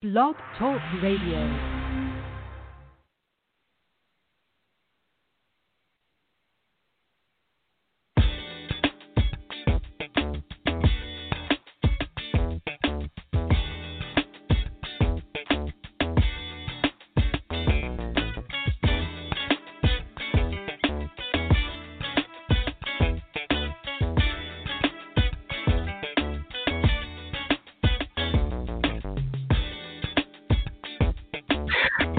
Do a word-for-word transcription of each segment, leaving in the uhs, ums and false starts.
Blog Talk Radio.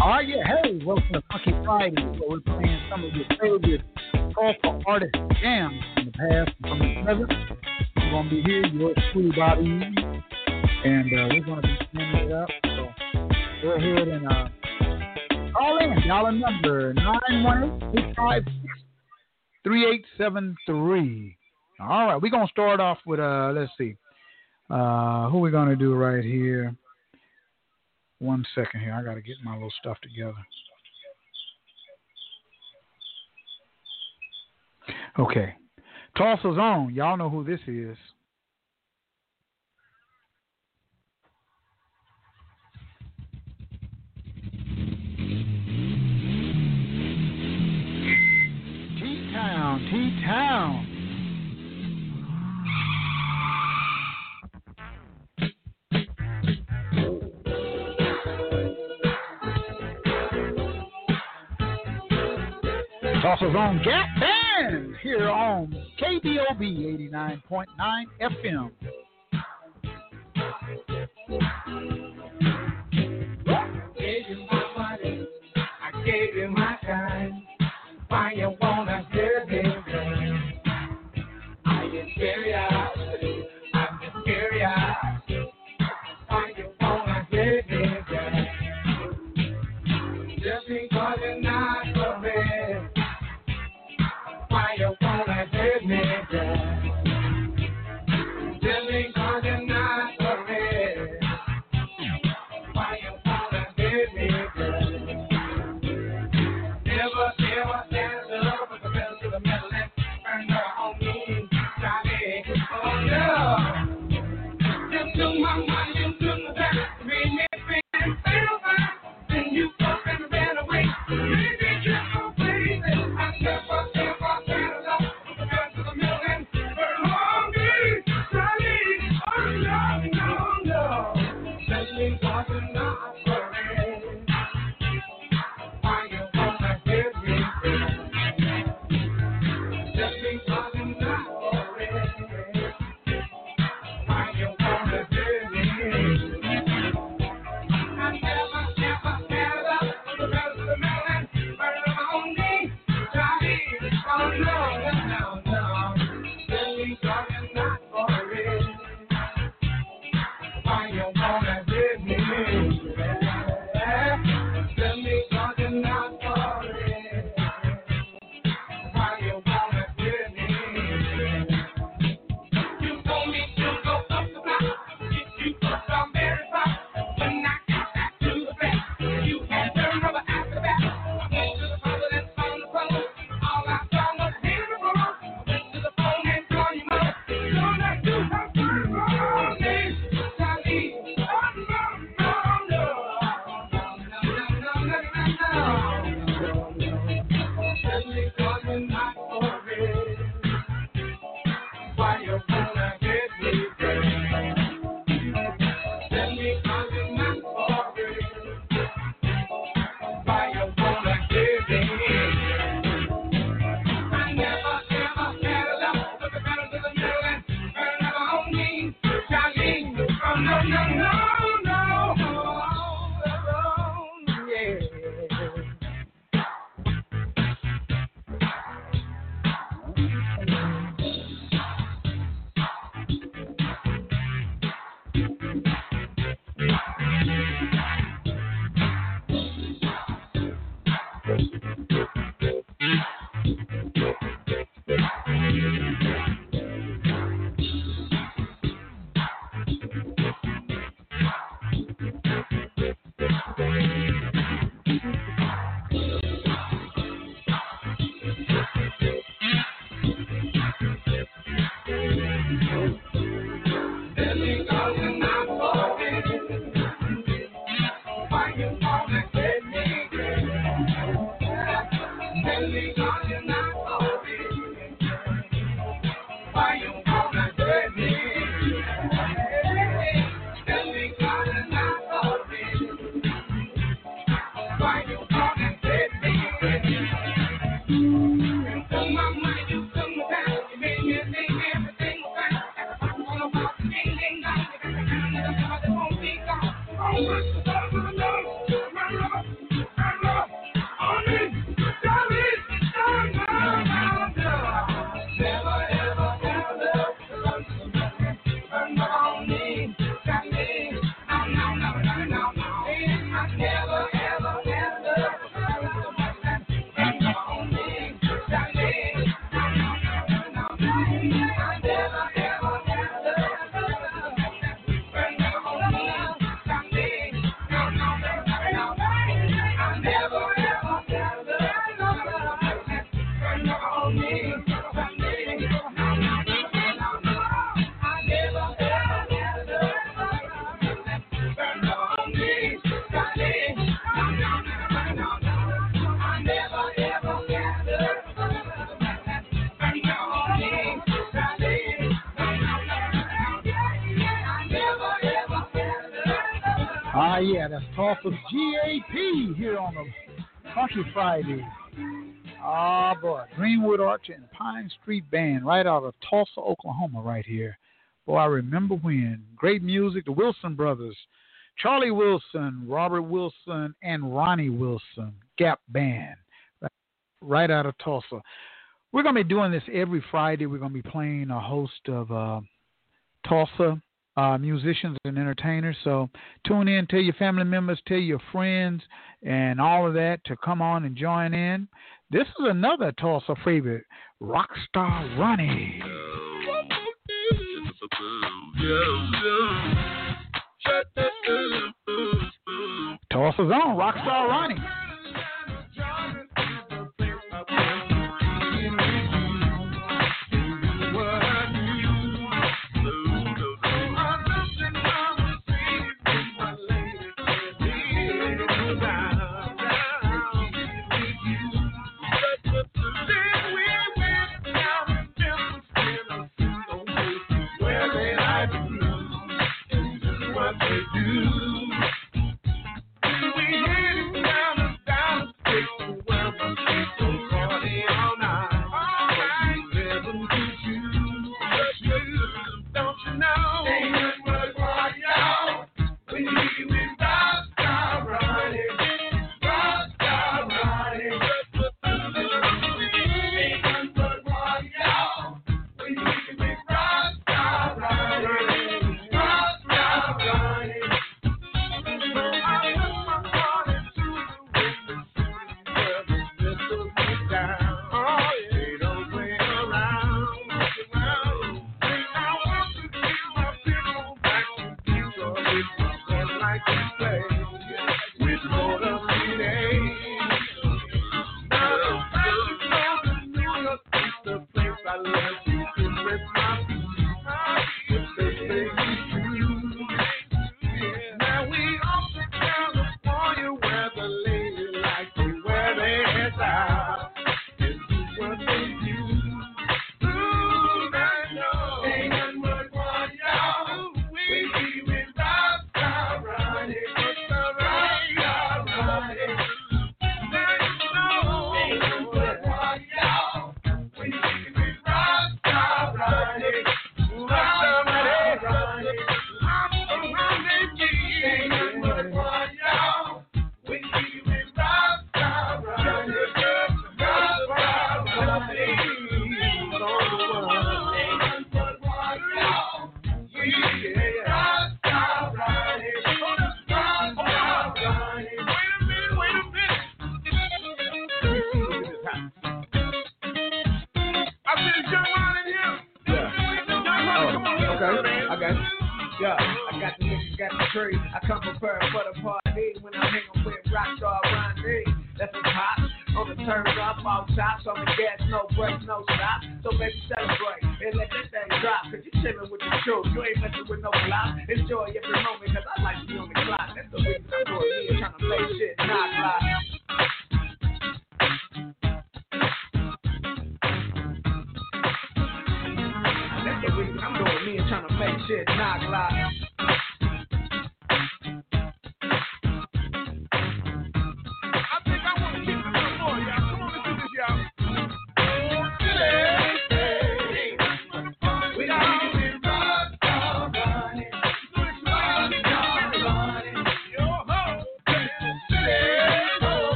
Oh, yeah. Hey, welcome to Funky Friday, where we're playing some of your favorite corporate artist jams from the past and from the present. We're going to be here, your school body, and uh, we're going to be standing it up. So go ahead and uh, call in. Dial a number nine one eight, six five six, three eight seven three. All right, we're going to start off with, uh, let's see, uh, who we're going to do right here. One second here. I got to get my little stuff together. Okay. Tulsa's on. Y'all know who this is. T-Town. T-Town. Tulsa's on Gap Band here on K B O B eighty-nine point nine F M. I gave you my money, I gave you my time. Why you wanna hear this? I get curious, I get curious. Why you wanna hear this? Just because you're not for me. Ah, yeah, that's talk of G A P here on the Funky Friday. Ah, boy, Greenwood Archer and Pine Street Band right out of Tulsa, Oklahoma right here. Boy, I remember when. Great music, the Wilson Brothers, Charlie Wilson, Robert Wilson, and Ronnie Wilson, Gap Band, right out of Tulsa. We're going to be doing this every Friday. We're going to be playing a host of uh, Tulsa Uh, musicians and entertainers. So tune in, tell your family members, tell your friends, and all of that to come on and join in. This is another Tulsa favorite, Rockstar Ronnie. Tulsa's on, Rockstar Ronnie. Enjoy every moment, because I like to be on the clock. That's the reason I'm doing here, trying to make shit not right. That's the reason I'm doing me and trying to make shit not right.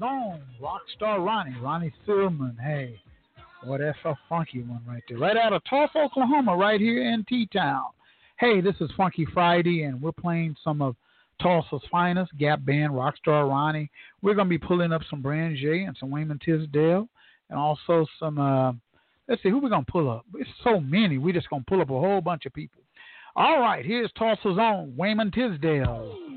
On Rockstar Ronnie, Ronnie Silverman. Hey, boy, that's a funky one right there. Right out of Tulsa, Oklahoma, right here in T-Town. Hey, this is Funky Friday, and we're playing some of Tulsa's finest, Gap Band, Rockstar Ronnie. We're going to be pulling up some Branjae and some Wayman Tisdale, and also some, uh, let's see, who we're going to pull up? It's so many, we're just going to pull up a whole bunch of people. All right, here's Tulsa's own Wayman Tisdale. Oh,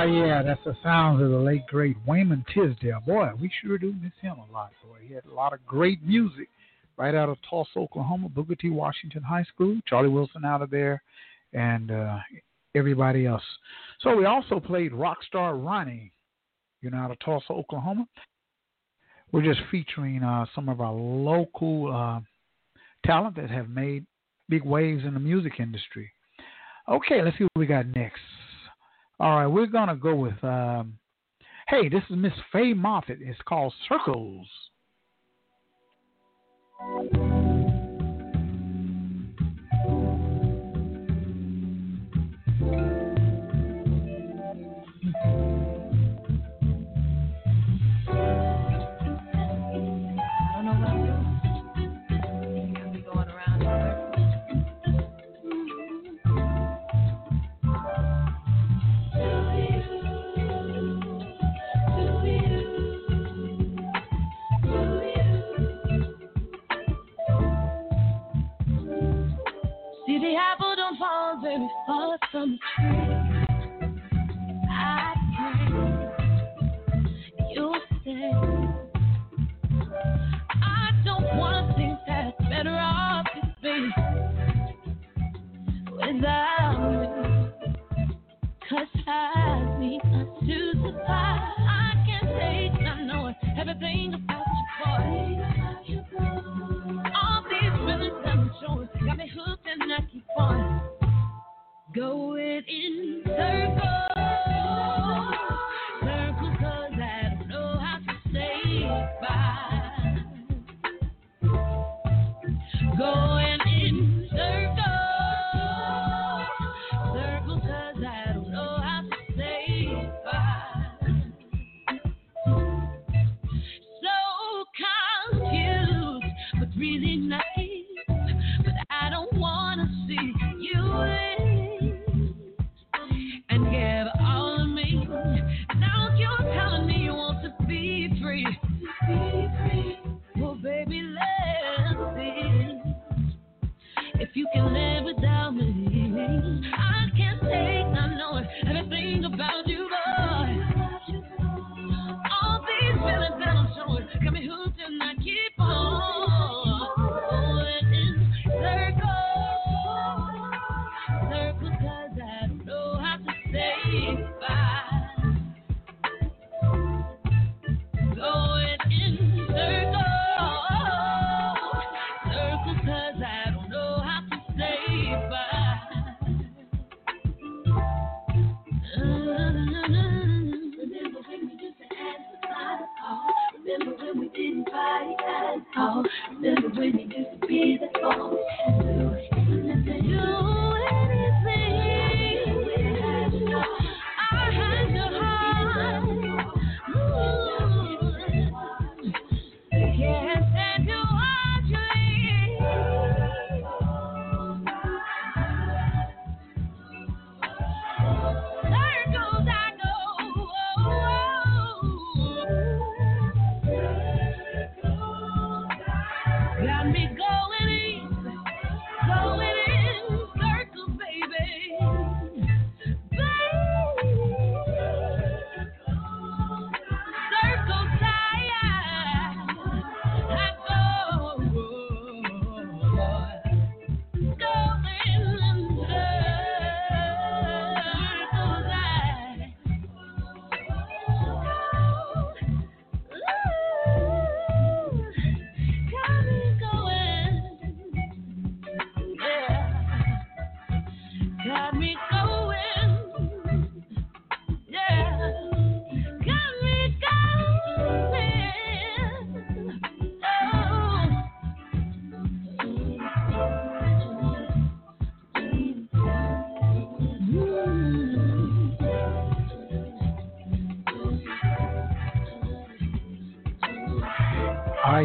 Oh, yeah, that's the sounds of the late, great Wayman Tisdale. Boy, we sure do miss him a lot. Boy, he had a lot of great music right out of Tulsa, Oklahoma, Booker T. Washington High School, Charlie Wilson out of there, and uh, everybody else. So we also played Rockstar Ronnie, you know, out of Tulsa, Oklahoma. We're just featuring uh, some of our local uh, talent that have made big waves in the music industry. Okay, let's see what we got next. All right, we're going to go with, um, hey, this is Miss Faye Moffatt. It's called Circles. Awesome. I pray you'll stay. I don't want to think that it's better off to be without me, 'cause I need to survive. I can't take, I know it, everything about you, boy. All these feelings I'm showing got me hooked and I keep on going in circles, circles, 'cause I don't know how to say goodbye. Going in circles, circles, 'cause I don't know how to say goodbye. So confused, but really nice, but I don't wanna see you in. You can live without me. I can't take, I know everything about you, boy. All these feelings that I'm showing got me hooked and I keep on going in circles, circles, 'cause I don't know how to say goodbye. Going in circles, circles, 'cause I oh, remember when you used to be the phone.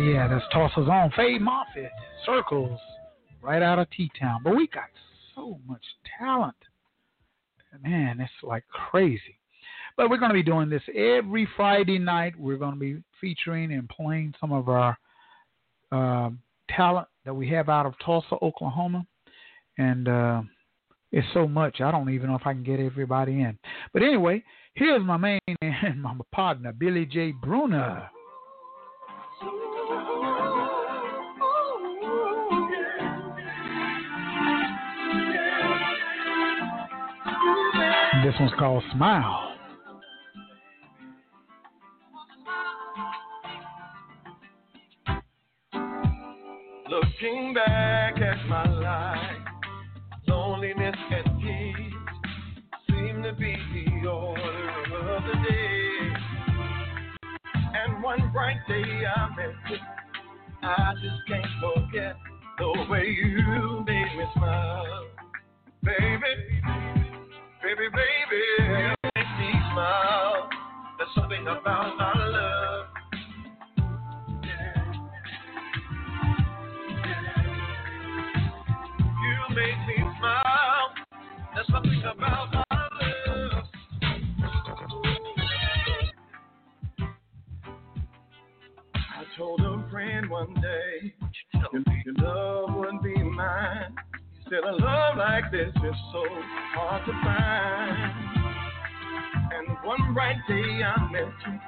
Yeah, that's Tulsa's own Faye Moffatt, Circles, right out of T-Town. But we got so much talent. Man, it's like crazy. But we're going to be doing this every Friday night. We're going to be featuring and playing some of our uh, talent that we have out of Tulsa, Oklahoma. And uh, it's so much. I don't even know if I can get everybody in. But anyway, Here's my man and my partner, Billy J. Bruner. This one's called Smile. Looking back at my life, loneliness and peace seem to be the order of the day. And one bright day I met you, I just can't forget the way you made me smile. Baby, baby, baby, make me smile. There's something about our love. Make me smile. There's something about my love. I told a friend one day, your love wouldn't be mine. He said, a love like this is so hard to find. And one bright day I met you,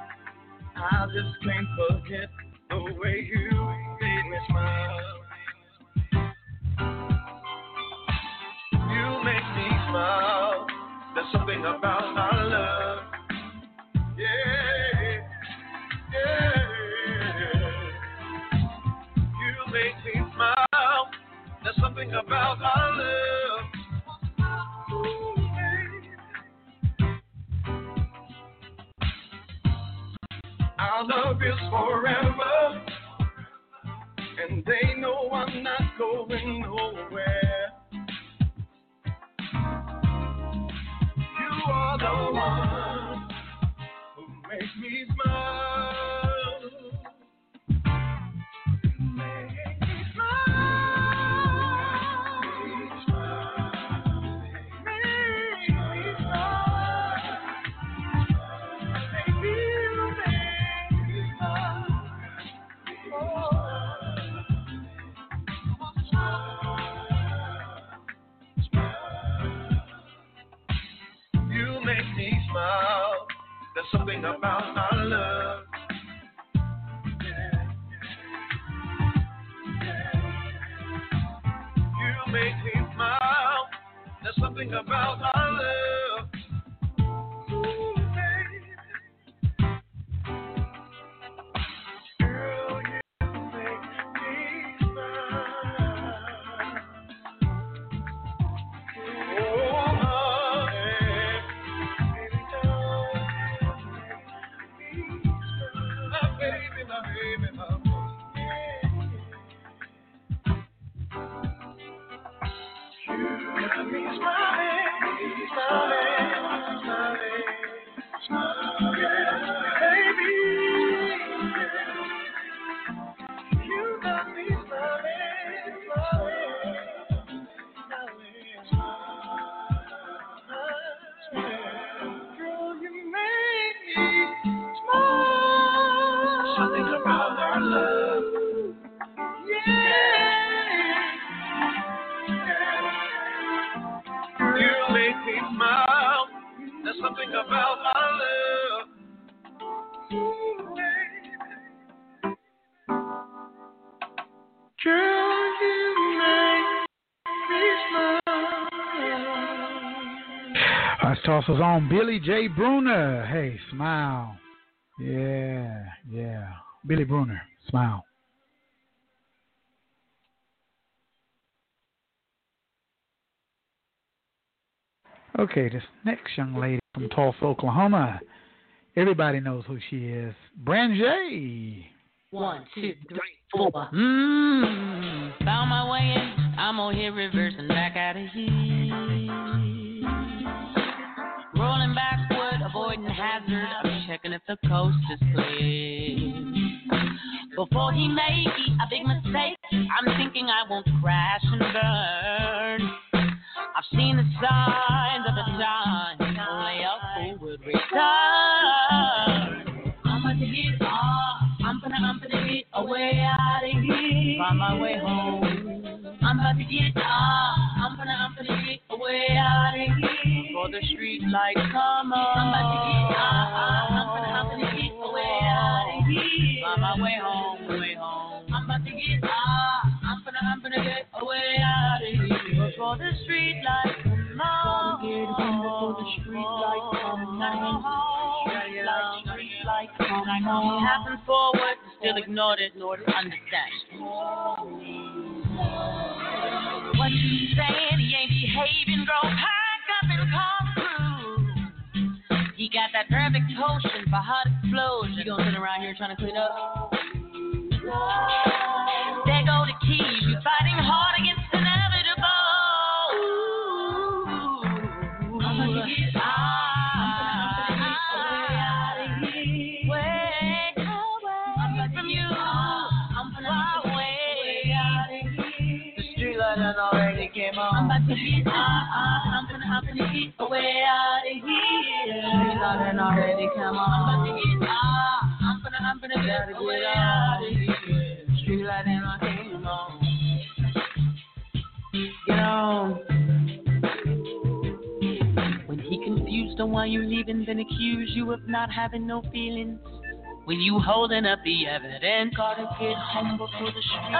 I just can't forget the way you made me smile. Smile. There's something about our love. Yeah, yeah. You make me smile. There's something about our love. Ooh, baby. Our love is forever, and they know I'm not going nowhere. The one who makes me smile. Make me smile. Make me smile. Make me smile. Make me make me smile. Oh, smile. Smile. Make me smile. There's something about our love. Yeah, yeah. You make me smile. There's something about our love. Ooh, baby. Girl, you make me smile. Oh. Was on Billy J. Bruner. Hey, smile. Yeah, yeah. Billy Bruner, smile. Okay, this next young lady from Tulsa, Oklahoma. Everybody knows who she is. Branjae. One, two, three, four. Mm. Found my way in. I'm on here reversing back out of here. Rolling backward, avoiding hazard. I'm checking if the coast is clear. Before he made a big mistake, I'm thinking I won't crash and burn. I've seen the signs of the time, only a fool would return. I'm about to get off, I'm gonna, I'm gonna get away out of here. Find my way home. I'm about to get off, I'm gonna, I'm gonna get away out of here. for the street light. Come on. I'm about to get high. I'm gonna hop in the get away out of here. Find my way home, way home. I'm about to get high. I'm gonna, I'm gonna get away out of here. For the street light. Come on. Get in for the street light. Come on. Street light, street light. Come on. It happened forward, still ignored it, nor understand. What you saying? He ain't behaving, bro. Pack up and come through. He got that perfect potion for hot explosion. You gonna sit around here trying to clean up? There go the keys. You're fighting hard against inevitable. Ooh. I'm gonna get high. I'm gonna get away out of here. Way away from you. I'm far away out of here. The street light and all. I'm about to get uh, uh, I'm gonna hop in the heat away out of here. She's out and already come on. I'm about to get uh, I'm gonna hop in the heat away out of here. She's out and I came on. You know, when he confused on why you leaving, then accused you of not having no feelings. When you holding up the evidence, gotta get humble for the street. Oh,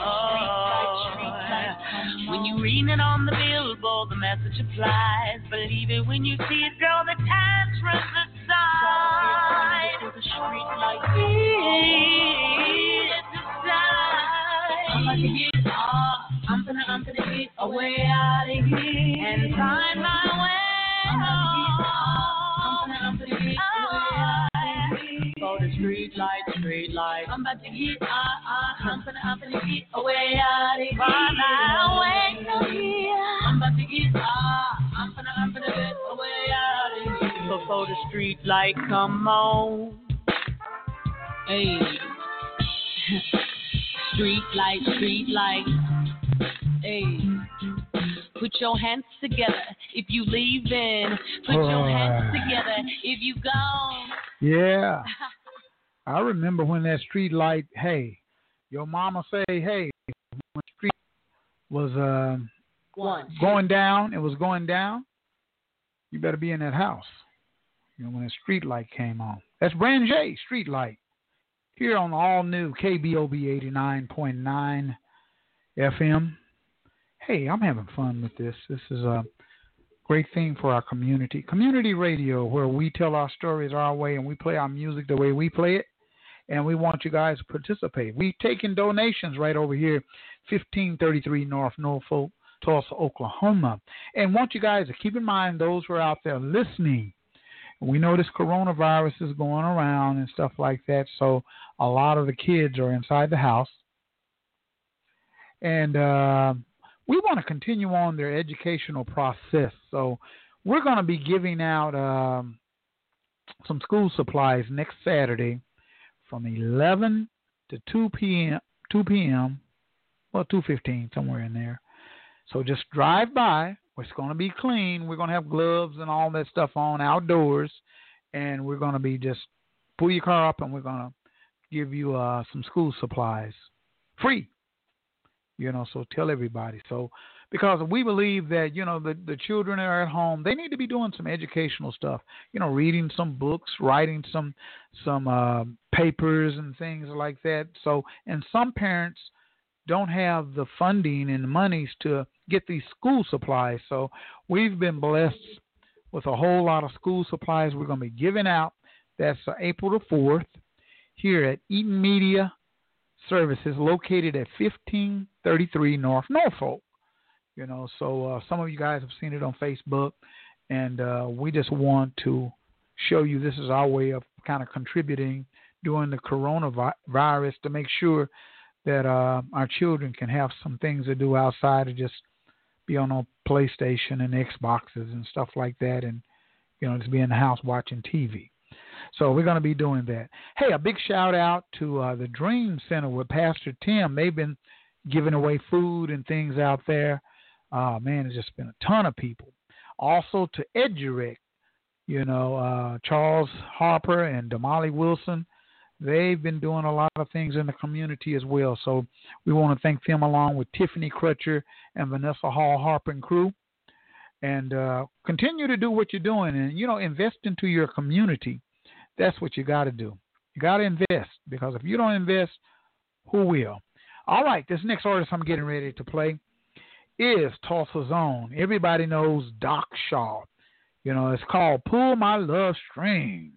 street light, street light. When you read it on the billboard, the message applies. Believe it when you see it, girl, the times runs aside. The street light is aside. I'm about to get off. I'm gonna, I'm gonna get away out of here and find my way home. I'm gonna, I'm gonna get away. For the street light, street light. I'm about to get uh, uh, I'm gonna, I'm gonna get away out of here. Right now, wake up here. I'm about to get uh, I'm gonna, I'm gonna get away out of here. Before the street light come on. Hey. Street light, street light. Hey. Put your hands together if you leaving. Put uh, your hands together if you gone. Yeah. I remember when that street light, hey, your mama say, hey, when the street was uh, One. going down, it was going down, you better be in that house. You know, when the street light came on. That's Branjae, Street Light, here on all new K B O B eighty-nine point nine F M. Hey, I'm having fun with this. This is a great thing for our community. Community radio, where we tell our stories our way and we play our music the way we play it. And we want you guys to participate. We're taking donations right over here, fifteen thirty-three North Norfolk, Tulsa, Oklahoma. And want you guys to keep in mind those who are out there listening. We know this coronavirus is going around and stuff like that. So a lot of the kids are inside the house. And, uh, we want to continue on their educational process. So we're going to be giving out um, some school supplies next Saturday from eleven to two p.m., two p.m., well, two fifteen, somewhere in there. So just drive by. It's going to be clean. We're going to have gloves and all that stuff on outdoors. And we're going to be just pull your car up and we're going to give you uh, some school supplies free. You know, so tell everybody. So, because we believe that, you know, the, the children are at home. They need to be doing some educational stuff, you know, reading some books, writing some some uh, papers and things like that. So, and some parents don't have the funding and the monies to get these school supplies. So we've been blessed with a whole lot of school supplies we're going to be giving out. That's April the fourth here at Eaton Media Services, located at fifteen thirty-three North Norfolk. You know, so uh, some of you guys have seen it on Facebook, and uh, we just want to show you this is our way of kind of contributing during the coronavirus to make sure that uh, our children can have some things to do outside of just be on a PlayStation and Xboxes and stuff like that, and, you know, just be in the house watching T V. So we're going to be doing that. Hey, a big shout out to uh, the Dream Center with Pastor Tim. They've been giving away food and things out there. Uh, man, it's just been a ton of people. Also to EduRec, you know, uh, Charles Harper and Damali Wilson. They've been doing a lot of things in the community as well. So we want to thank them along with Tiffany Crutcher and Vanessa Hall Harper and crew. and uh, continue to do what you're doing, and, you know, invest into your community. That's what you got to do. You got to invest, because if you don't invest, who will? All right, this next artist I'm getting ready to play is Tulsa's own. Everybody knows Doc Shaw. You know, it's called Pull My Love String.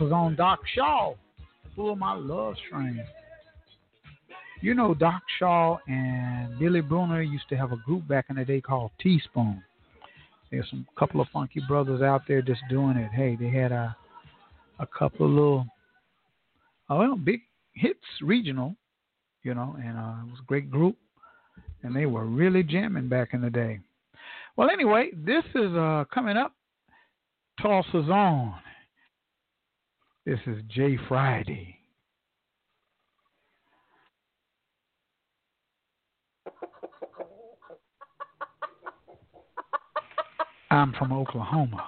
Was on Doc Shaw, Pull My Love String. You know, Doc Shaw and Billy Bruner used to have a group back in the day called Teaspoon. There's some couple of funky brothers out there just doing it. Hey, they had a a couple of little, oh, well, big hits, regional, you know, and uh, it was a great group, and they were really jamming back in the day. Well, anyway, this is uh, coming up. Toss us on. This is Jay Friday. I'm from Oklahoma.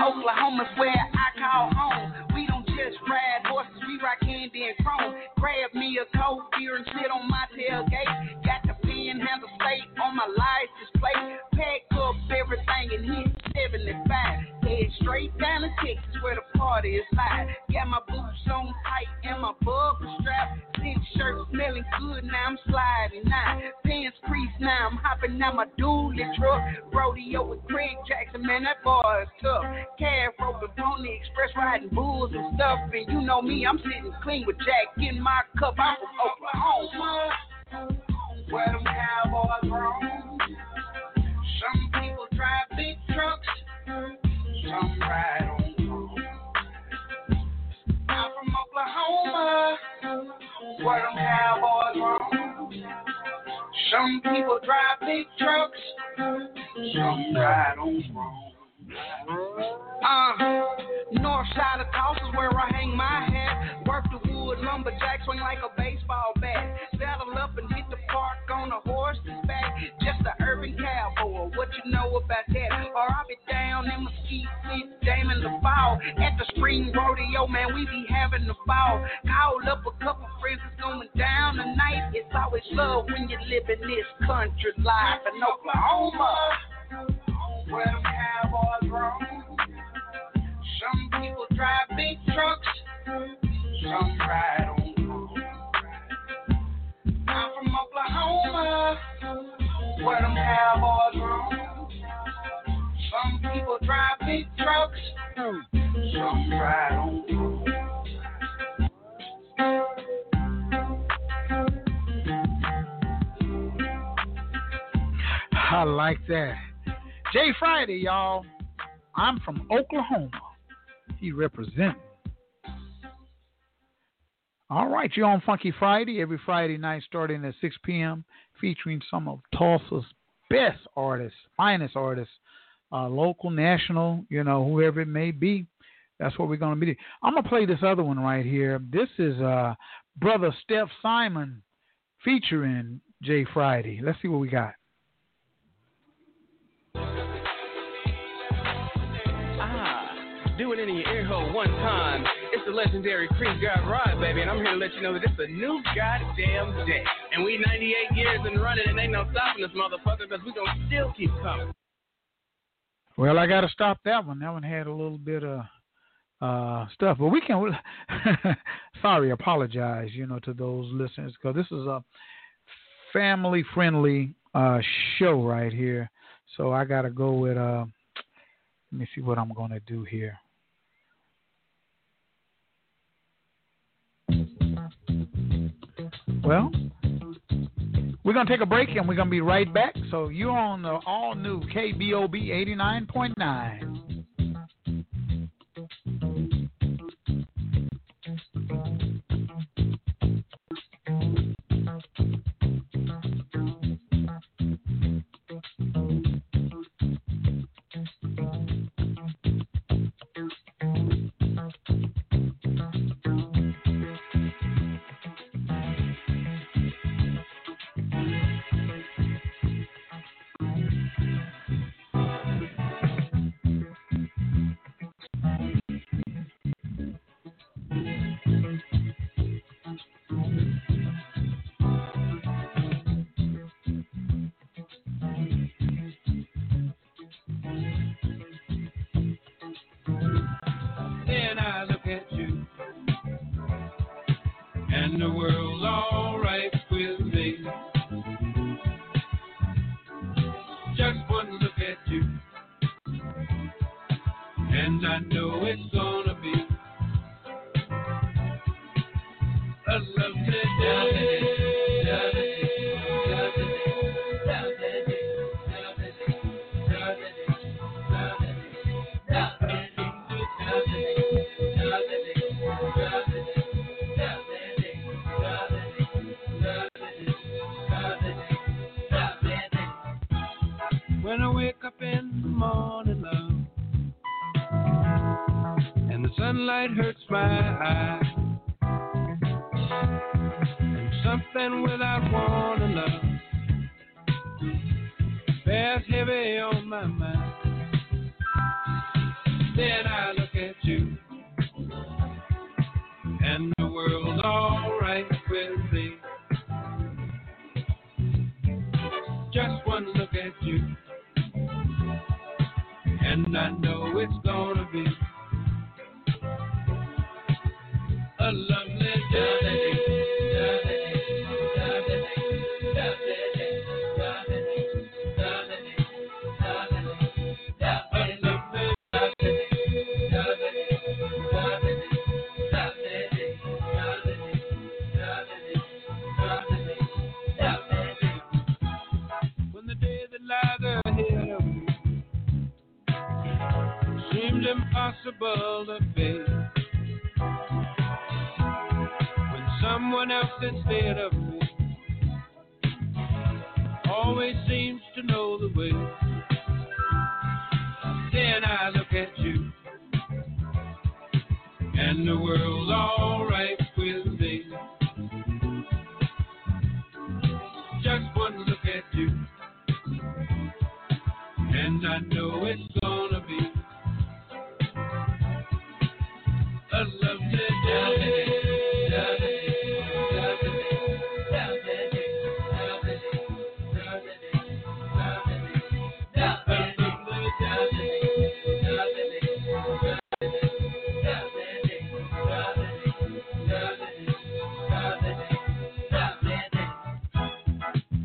Oklahoma's where I call home. We don't just ride horses, we rock candy and chrome. Grab me a cold beer and sit on my tailgate. Got the panhandle state on my life display. Pack up everything and hit seventy-five. Head straight down to Texas where the party is live. Got my boots on tight and my bubble strap. Pink shirt smelling good, now I'm sliding now. Pants creased, now I'm hopping out my dually truck. Rodeo with Craig Jackson, man, that boy is tough. Calf roping, pony express riding bulls and stuff. And you know me, I'm sitting clean with Jack in my cup. I'm from Oklahoma, where them cowboys roam. Some people drive big trucks, some ride on road. I'm from Oklahoma, where them cowboys roam. Some people drive big trucks, some ride on road. Uh, north side of Tulsa is where I hang my hat. Work the wood, lumberjack, swing like a baseball bat. Saddle up and hit the park on a horse's back. Just an urban cowboy, what you know about that? Or I'll be down in Mesquite with Dame in the fall. At the spring rodeo, man, we be having the ball. Call up a couple friends, it's going down tonight. It's always love when you're living this country life in Oklahoma. Where them cowboys roam. Some people drive big trucks, some ride on the road. I'm from Oklahoma, where them cowboys roam. Some people drive big trucks, some ride on the road. I like that. Jay Friday, y'all. I'm from Oklahoma. He represents. All right, you're on Funky Friday every Friday night starting at six p.m. featuring some of Tulsa's best artists, finest artists, uh, local, national, you know, whoever it may be. That's what we're going to be. I'm going to play this other one right here. This is uh, Brother Steph Simon featuring Jay Friday. Let's see what we got. Do it in your ear hole one time. It's the legendary Creek God Rod, baby, and I'm here to let you know that it's a new goddamn day. And we ninety-eight years and running, and ain't no stopping this motherfucker because we gonna still keep coming. Well, I gotta stop that one. That one had a little bit of uh, stuff, but we can. Sorry, apologize, you know, to those listeners because this is a family-friendly uh, show right here. So I gotta go with. Uh, let me see what I'm gonna do here. Well, we're going to take a break and we're going to be right back. So you're on the all-new K B O B eighty-nine point nine. in the world all right with me. Just one look at you, and I know it's gonna be a lovely day. When I wake up in the morning, love, and the sunlight hurts my eyes, and something without warning, love, bears heavy on my mind. Then I look at you, and the world's all right with me. Just one look at you, and I know it's gonna be a lovely day. Impossible to be when someone else instead of me always seems to know the way. Then I look at you, and the world's all right with me. Just one look at you, and I know it's gonna be a lovely day.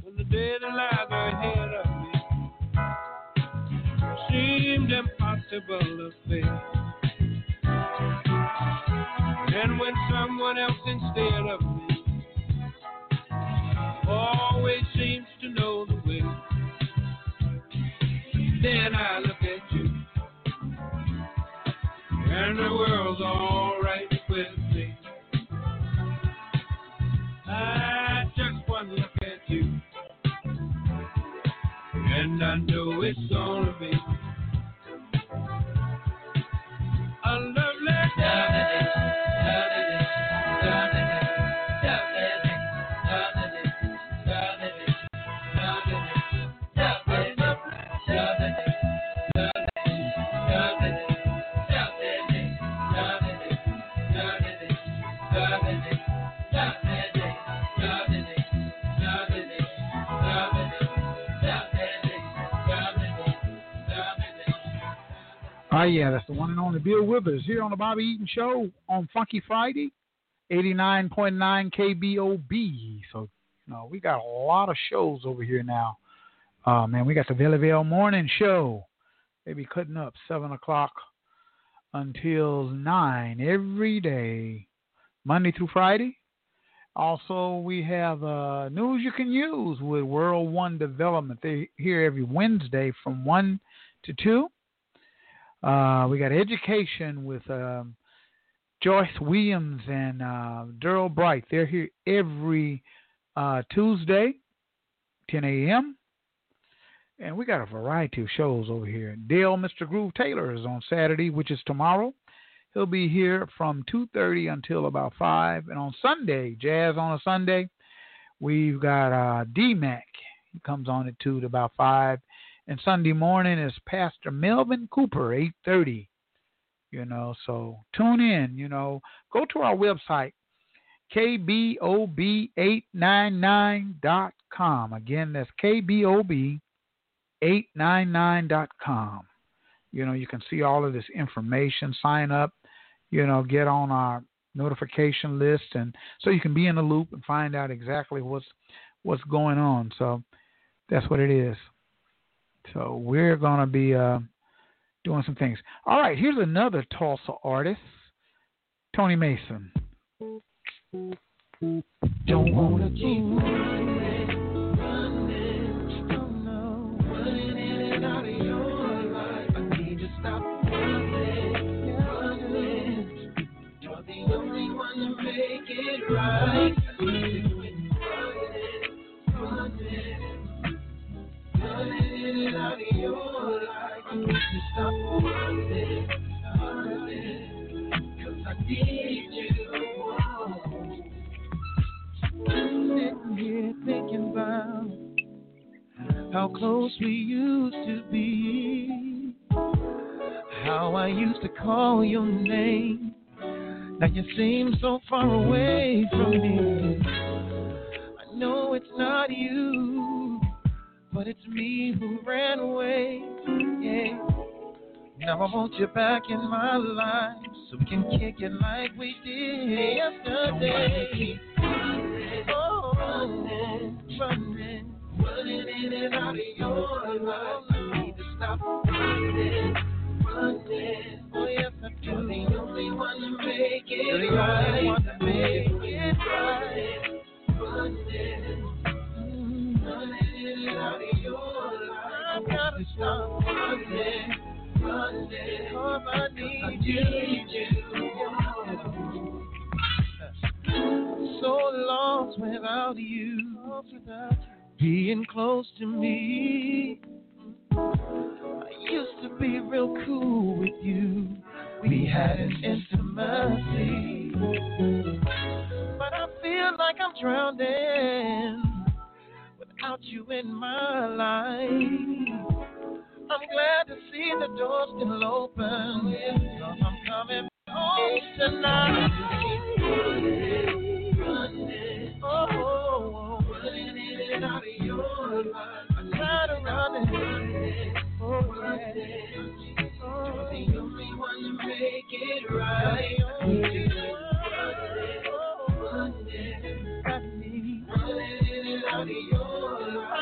When the dead and alive are ahead of me seemed impossible to face. And when someone else instead of me always seems to know the way, then I look at you, and the world's all right with me. I just want to look at you, and I know it's gonna be a lovely day. Oh, yeah, that's the one and only Bill Withers here on the Bobby Eaton Show on Funky Friday, eighty-nine point nine K B O B. So, you know, we got a lot of shows over here now. Uh, man, we got the Belleville Morning Show. They be cutting up seven o'clock until nine every day, Monday through Friday. Also, we have uh, News You Can Use with World One Development. They're here every Wednesday from one to two. Uh, we got education with um, Joyce Williams and uh, Daryl Bright. They're here every uh, Tuesday, ten a.m. And we got a variety of shows over here. Dale Mister Groove Taylor is on Saturday, which is tomorrow. He'll be here from two thirty until about five. And on Sunday, Jazz on a Sunday, we've got uh, D-Mac. He comes on at two to about five. And Sunday morning is Pastor Melvin Cooper, eight thirty, you know, so tune in, you know. Go to our website, K B O B eight ninety-nine dot com. Again, that's K B O B eight ninety-nine dot com. You know, you can see all of this information, sign up, you know, get on our notification list, and so you can be in the loop and find out exactly what's what's going on. So that's what it is. So we're going to be uh, doing some things. All right, here's another Tulsa artist, Tony Mason. Don't wanna keep running. Right. Here thinking about how close we used to be, how I used to call your name. Now you seem so far away from me. I know it's not you, but it's me who ran away. Yeah. Now I want you back in my life so we can kick it like we did yesterday. Oh, running, running, running in and out of your life. I need to stop running, running. Oh yes, I do. You're the only one to make it right. You're the only one to make it right. Running, running in and out of your life. I gotta stop running, running. Oh, I need, I need you. you. So lost without you, being close to me. I used to be real cool with you. We had an intimacy, but I feel like I'm drowning without you in my life. I'm glad to see the door still open, 'cause I'm coming home tonight. Running, oh, running in and out of your life. I'm running, oh, yeah. Oh, you're the only one to make it right. I need you, running, running, running out of your life. I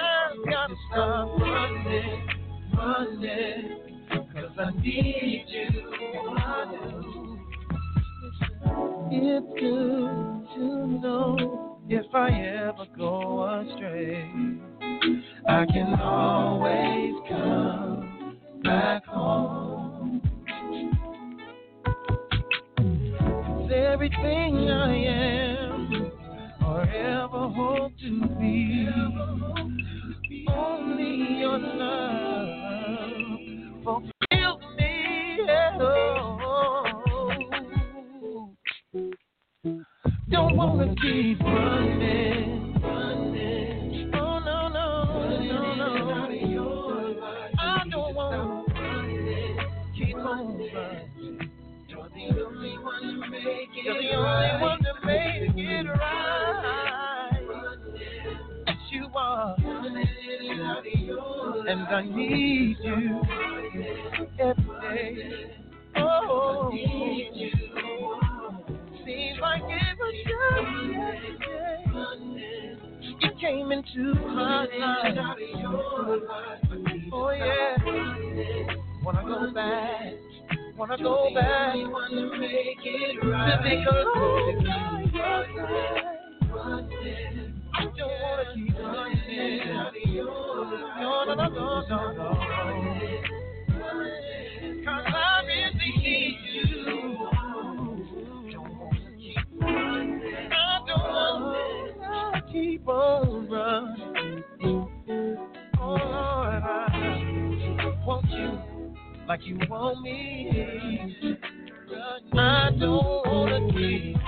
gotta stop running, running, 'cause I need you. It's good to know if I ever go astray, I can always come back home. It's everything I am or ever hope to be. Only your love fulfills me. Oh. Don't wanna keep running. You're the only one that made it right. Yes, you are. And I need you every day. Oh, seems like it was just yesterday. You came into my life. Oh, yeah. Wanna go back? Wanna You're go back to make it right. To think alone. I don't wanna keep running. No, no, no, no, no, no. 'Cause I really need you. Don't wanna keep running. I don't wanna keep on running. Oh Lord, I want you like you want me. I don't wanna keep. I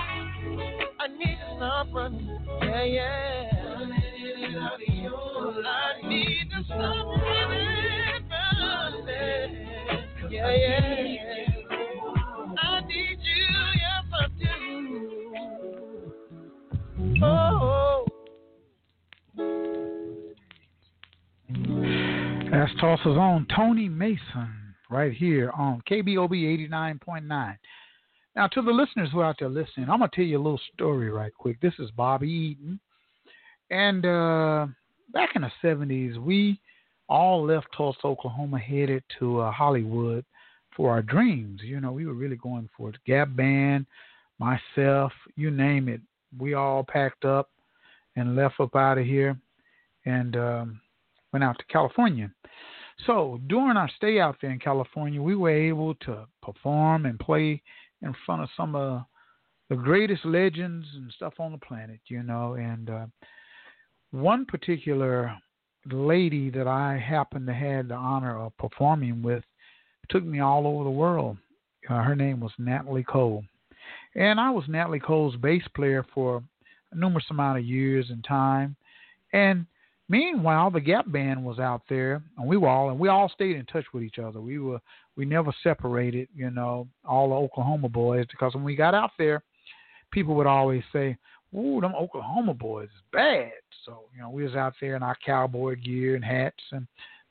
need to stop running. Yeah, yeah. I need to stop running, running. Yeah, yeah. I need you, yes I do. Oh. That's Tulsa's own Tony Mason, right here on K B O B eighty-nine point nine Now, to the listeners who are out there listening, I'm going to tell you a little story right quick. This is Bobby Eaton. And uh, back in the seventies, we all left Tulsa, Oklahoma, headed to uh, Hollywood for our dreams. You know, we were really going for it. Gap Band, myself, you name it. We all packed up and left up out of here and um, went out to California. So during our stay out there in California, we were able to perform and play in front of some of the greatest legends and stuff on the planet, you know. And uh, one particular lady that I happened to have the honor of performing with took me all over the world. Uh, her name was Natalie Cole. And I was Natalie Cole's bass player for a numerous amount of years and time. And meanwhile, the Gap Band was out there, and we were all, and we all stayed in touch with each other. We were, we never separated, you know, all the Oklahoma boys, because when we got out there, people would always say, "Ooh, them Oklahoma boys is bad." So, you know, we was out there in our cowboy gear and hats and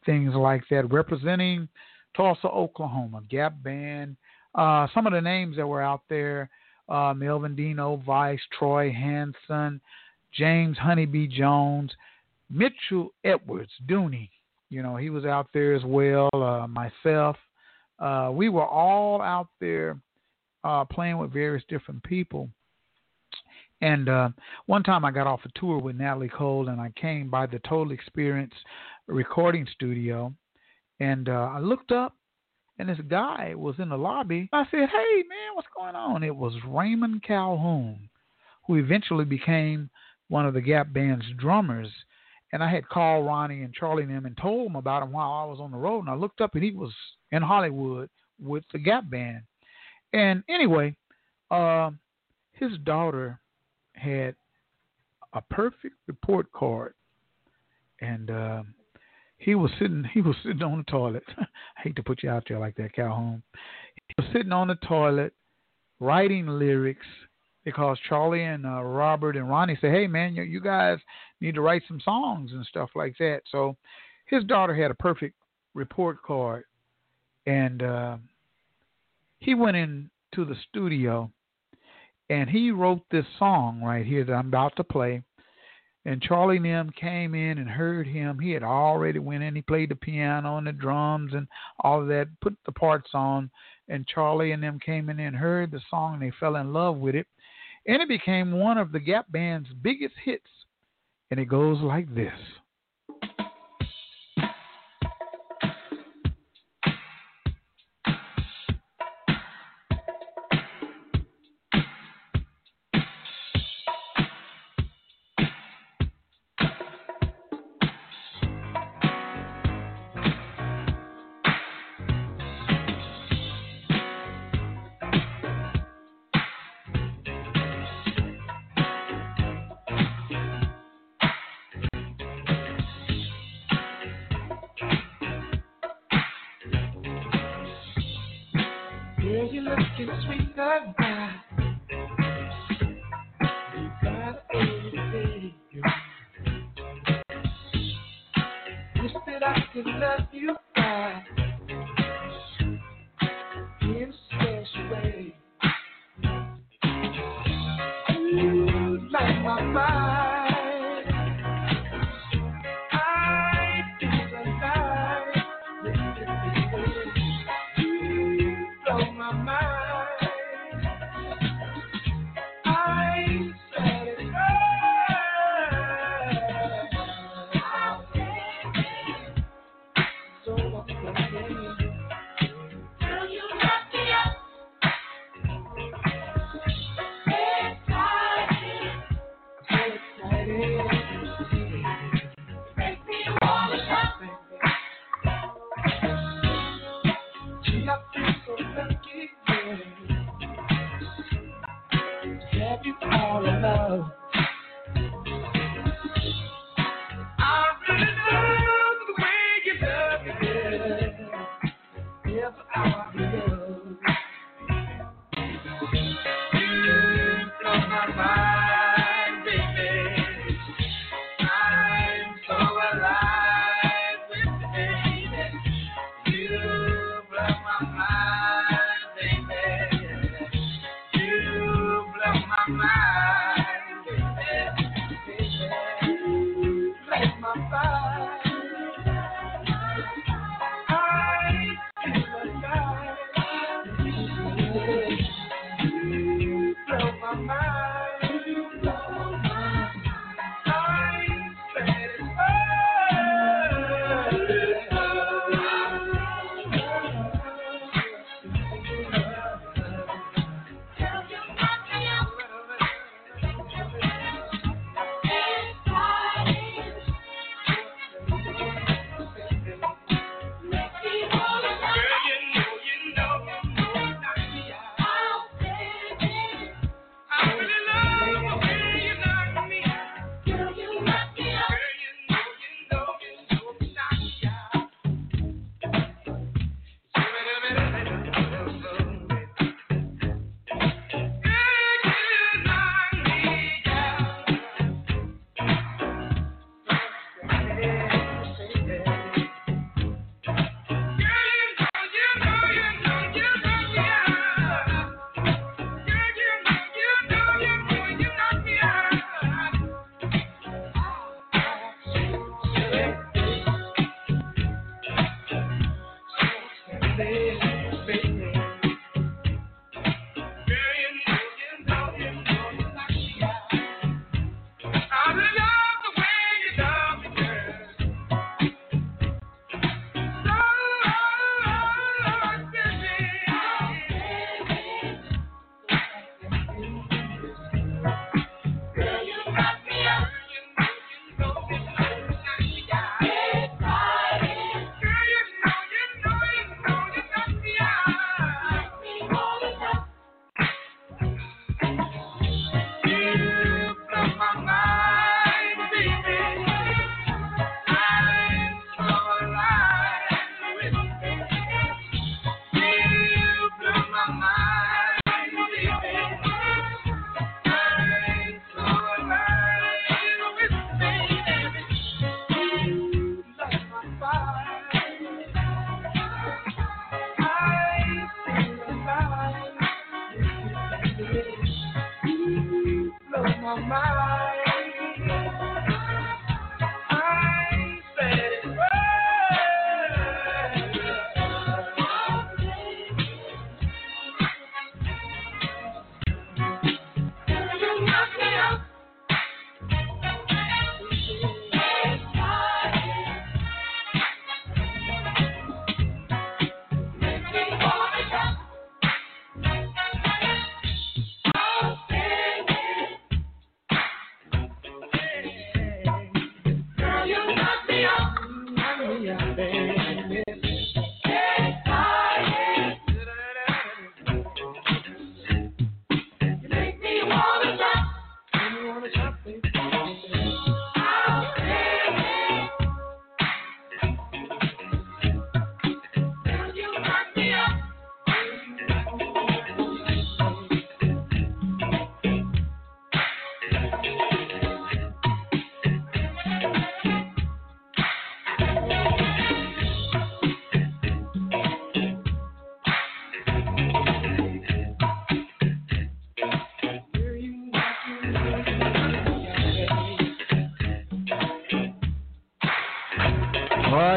things like that, representing Tulsa, Oklahoma, Gap Band. Uh, some of the names that were out there, uh, Melvin Dino Vice, Troy Hanson, James Honeybee Jones, Mitchell Edwards, Dooney, you know, he was out there as well, uh, myself. Uh, we were all out there uh, playing with various different people. And uh, one time I got off a tour with Natalie Cole, and I came by the Total Experience recording studio, and uh, I looked up, and this guy was in the lobby. I said, "Hey, man, what's going on?" It was Raymond Calhoun, who eventually became one of the Gap Band's drummers. And I had called Ronnie and Charlie and them and told them about him while I was on the road. And I looked up, and he was in Hollywood with the Gap Band. And anyway, uh, his daughter had a perfect report card. And uh, he was sitting he was sitting on the toilet. I hate to put you out there like that, Calhoun. He was sitting on the toilet writing lyrics, because Charlie and uh, Robert and Ronnie said, "Hey, man, you, you guys need to write some songs and stuff like that." So his daughter had a perfect report card, and uh, he went into the studio, and he wrote this song right here that I'm about to play. And Charlie and them came in and heard him. He had already went in. He played the piano and the drums and all of that, put the parts on, and Charlie and them came in and heard the song, and they fell in love with it. And it became one of the Gap Band's biggest hits. And it goes like this.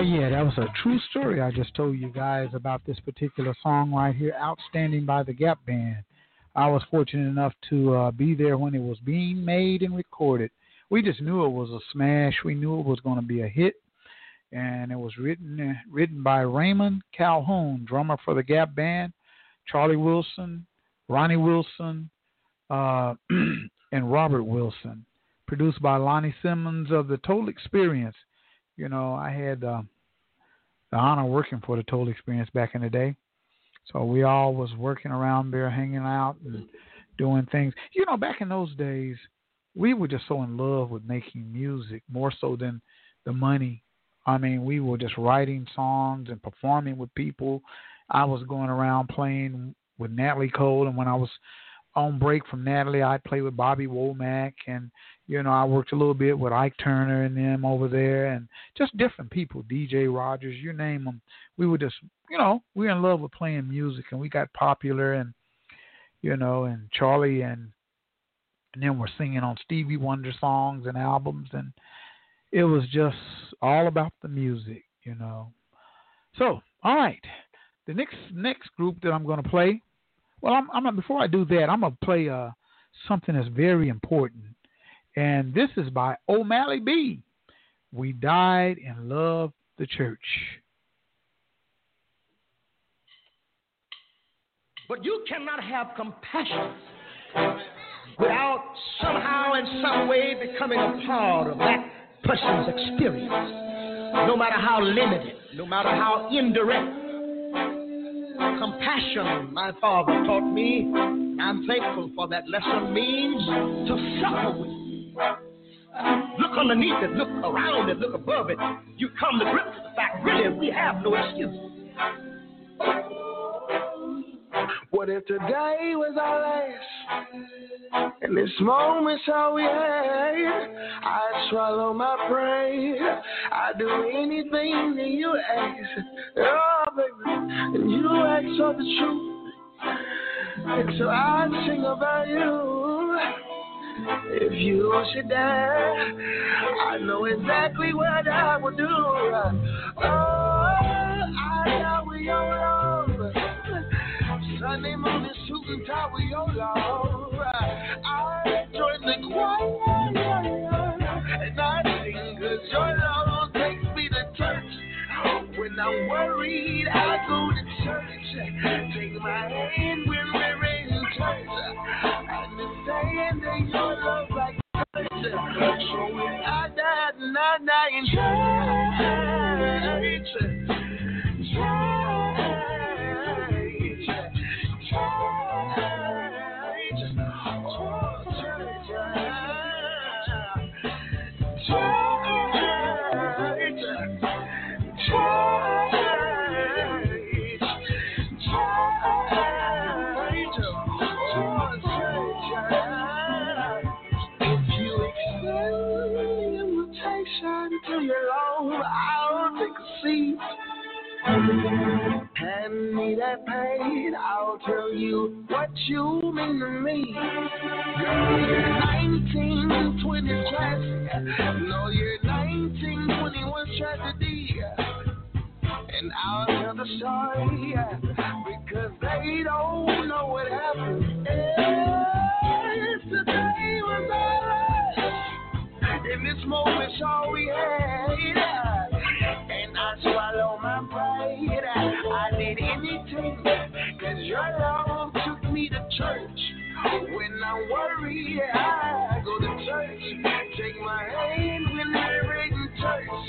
Yeah, that was a true story I just told you guys about this particular song right here, Outstanding by the Gap Band. I was fortunate enough to uh, be there when it was being made and recorded. We just knew it was a smash. We knew it was going to be a hit. And it was written written by Raymond Calhoun, drummer for the Gap Band, Charlie Wilson, Ronnie Wilson, uh, and Robert Wilson. Produced by Lonnie Simmons of the Total Experience. You know, I had uh, the honor of working for the Total Experience back in the day. So we all was working around there, hanging out and doing things. You know, back in those days, we were just so in love with making music, more so than the money. I mean, we were just writing songs and performing with people. I was going around playing with Natalie Cole, and when I was on break from Natalie, I played with Bobby Womack, and, you know, I worked a little bit with Ike Turner and them over there, and just different people, D J Rogers, you name them. We were just, you know, we were in love with playing music, and we got popular, and, you know, and Charlie and and then we're singing on Stevie Wonder songs and albums, and it was just all about the music, you know. So, all right, the next next group that I'm going to play, well, I'm, I'm before I do that, I'm going to play uh, something that's very important, and this is by O'Malley B. We Died and Loved the Church. But you cannot have compassion without somehow in some way becoming a part of that person's experience, no matter how limited, no matter how indirect. Compassion, my father taught me, I'm thankful for that lesson, means to suffer with. Look underneath it, look around it, look above it. You come to grips with the fact, really, we have no excuse. What if today was our last, and this moment's all we had? I'd swallow my pride, I'd do anything that you ask. Oh, baby, and you ask for the truth, and so I'd sing about you. If you should die, I know exactly what I would do. Oh, I die with your love. Sunday morning, suit and tie with your love. I join the choir, and I sing, 'cause your love takes me to church. When I'm worried, I go to church. Take my hand when we're in church. Understand that your love like church. So when I die, and I die in church. Church. Hand me that pain, I'll tell you what you mean to me. Girl, you're nineteen twenty classic. No, you're nineteen twenty-one tragedy. And I'll tell the story, because they don't know what happened. Yes, today was our last, and this moment's all we had. And I swallow my pride, I did anything, 'cause your love took me to church. When I worry, I go to church. Take my hand when we're in church.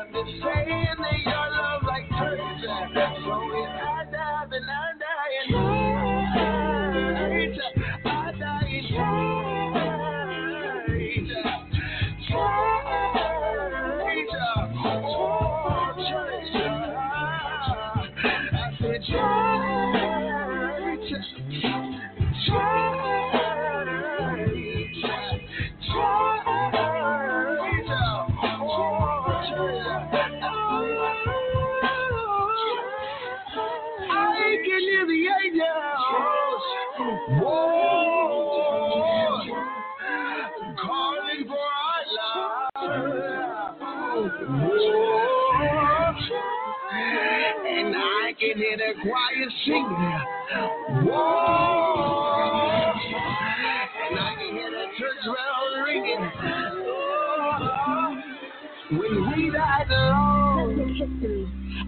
Understand that your love like church. So if I die, then I die in church. I die in church. Hear the choir sing, whoa, and I can hear the church bell ringing. Oh, when we died alone.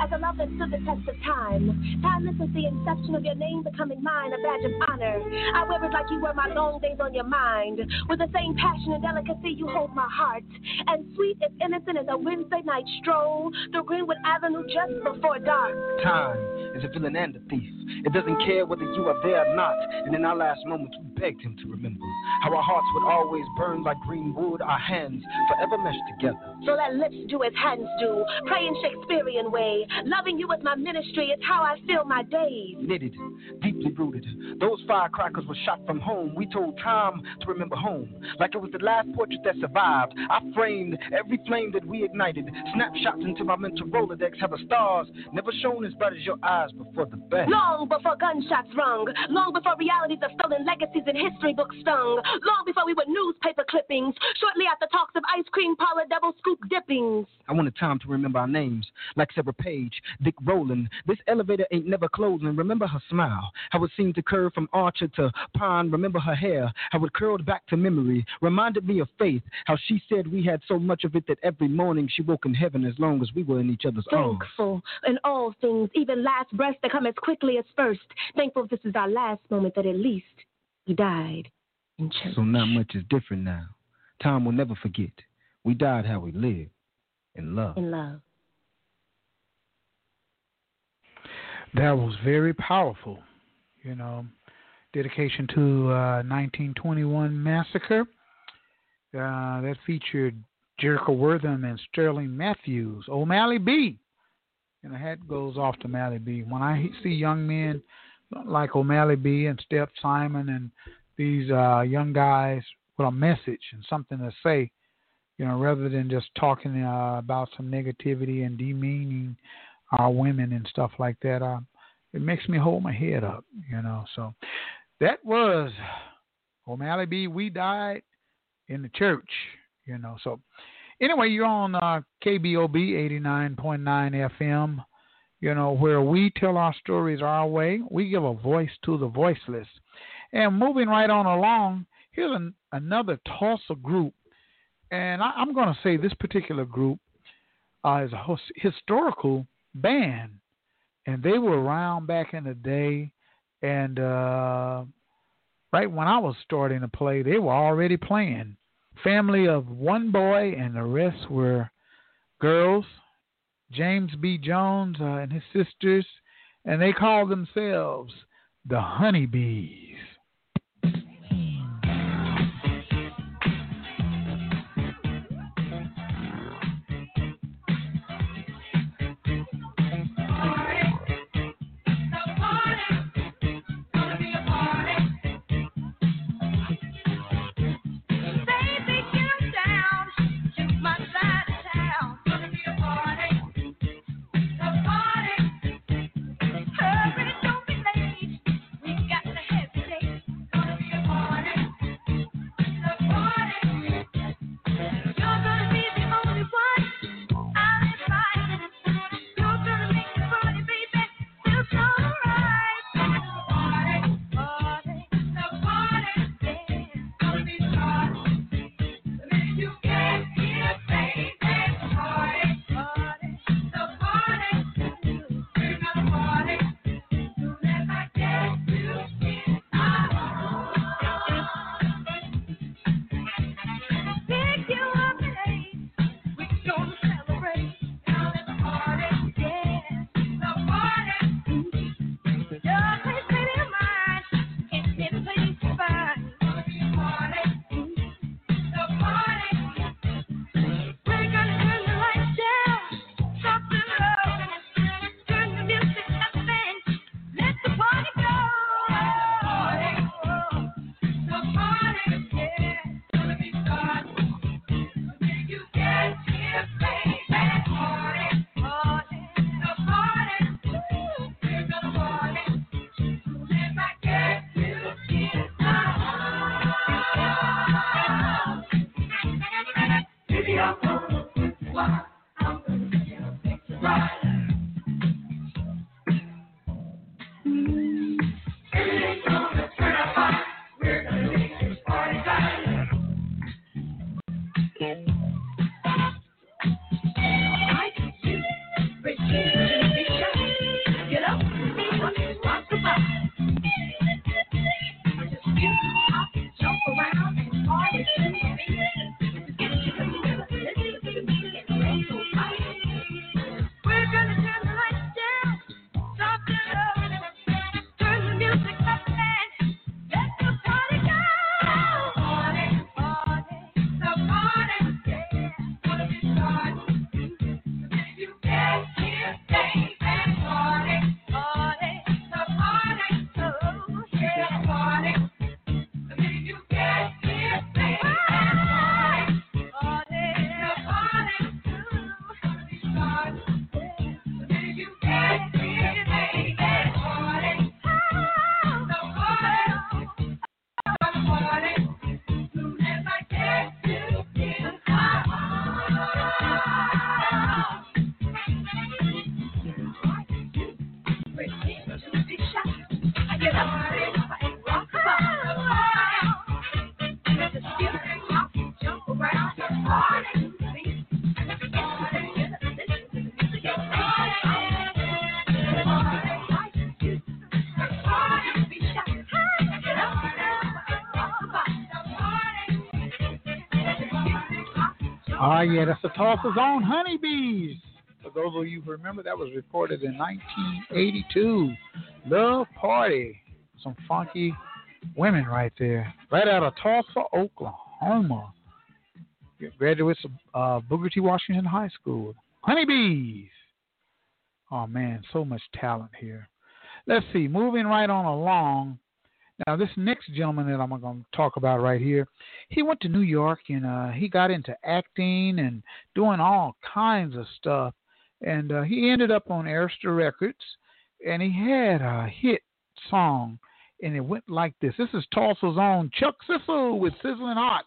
As a love that stood the test of time. Timeless is the inception of your name becoming mine, a badge of honor. I wear it like you wear my long days on your mind. With the same passion and delicacy, you hold my heart. And sweet and innocent as a Wednesday night stroll through Greenwood Avenue just before dark. Time is a villain and a thief. It doesn't care whether you are there or not. And in our last moments, we begged him to remember how our hearts would always burn like green wood, our hands forever meshed together. So let lips do as hands do, pray in Shakespearean way. Loving you is my ministry, it's how I fill my days. Knitted, deeply rooted. Those firecrackers were shot from home. We told time to remember home, like it was the last portrait that survived. I framed every flame that we ignited. Snapshots into my mental Rolodex. How the stars never shone as bright as your eyes before the best. No! Long before gunshots rung, long before realities of stolen legacies and history books stung, long before we were newspaper clippings, shortly after talks of ice cream parlor double scoop dippings. I want a time to remember our names, like Sarah Page, Dick Rowland. This elevator ain't never closing. Remember her smile, how it seemed to curve from Archer to Pond. Remember her hair, how it curled back to memory. Reminded me of Faith, how she said we had so much of it that every morning she woke in heaven as long as we were in each other's arms. Thankful in all things, even last breaths that come as quickly as first. Thankful this is our last moment that at least we died in church. So not much is different now. Time will never forget. We died how we lived, in love. In love. That was very powerful, you know. Dedication to uh, nineteen twenty-one Massacre. Uh, that featured Jericho Wortham and Sterling Matthews. O'Malley B. And the hat goes off to O'Malley B. When I see young men like O'Malley B and Steph Simon and these uh, young guys with a message and something to say, you know, rather than just talking uh, about some negativity and demeaning our women and stuff like that, uh, it makes me hold my head up, you know. So that was O'Malley B. We died in the church, you know. So anyway, you're on uh, K B O B eighty-nine point nine F M, you know, where we tell our stories our way. We give a voice to the voiceless. And moving right on along, here's an, another Tulsa group. And I, I'm going to say this particular group uh, is a host, historical band. And they were around back in the day. And uh, right when I was starting to play, they were already playing. Family of one boy and the rest were girls, James B. Jones uh, and his sisters, and they called themselves the Honeybees. Party. Ah, yeah, that's the Tulsa's own Honeybees. For those of you who remember, that was recorded in nineteen eighty-two. Love Party. Some funky women right there. Right out of Tulsa, Oklahoma. Graduates of uh, Booker T. Washington High School. Honeybees. Oh, man, so much talent here. Let's see, moving right on along. Now, this next gentleman that I'm going to talk about right here, he went to New York, and uh, he got into acting and doing all kinds of stuff. And uh, he ended up on Arista Records, and he had a hit song, and it went like this. This is Tulsa's own Chuck Sissel with Sizzling Hot.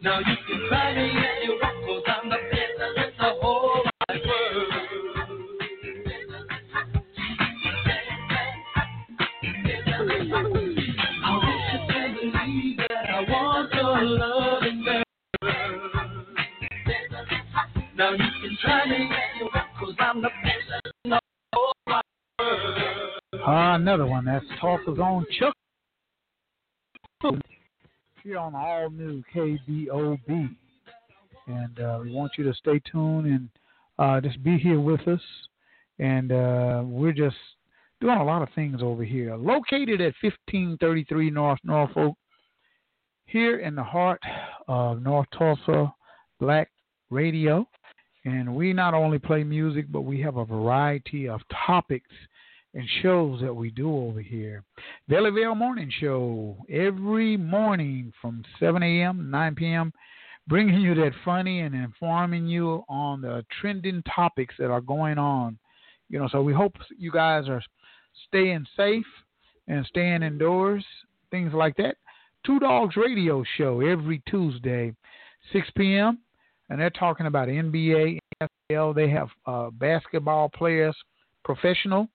Now you can find me at your rock, 'cause I'm the best in the whole wide world. I wish you could believe that I want your love and girl. Now you can find me at your rock, 'cause I'm the best in the whole wide world. Uh, another one. That's Talk Is On Chuck. Here on all new K B O B, and uh, we want you to stay tuned and uh, just be here with us, and uh, we're just doing a lot of things over here. Located at fifteen thirty-three North Norfolk, here in the heart of North Tulsa Black Radio, and we not only play music, but we have a variety of topics and shows that we do over here. Valleyvale Morning Show, every morning from seven a.m. to nine p.m., bringing you that funny and informing you on the trending topics that are going on. You know, so we hope you guys are staying safe and staying indoors, things like that. Two Dogs Radio Show every Tuesday, six p.m., and they're talking about N B A, N F L. They have uh, basketball players, professional,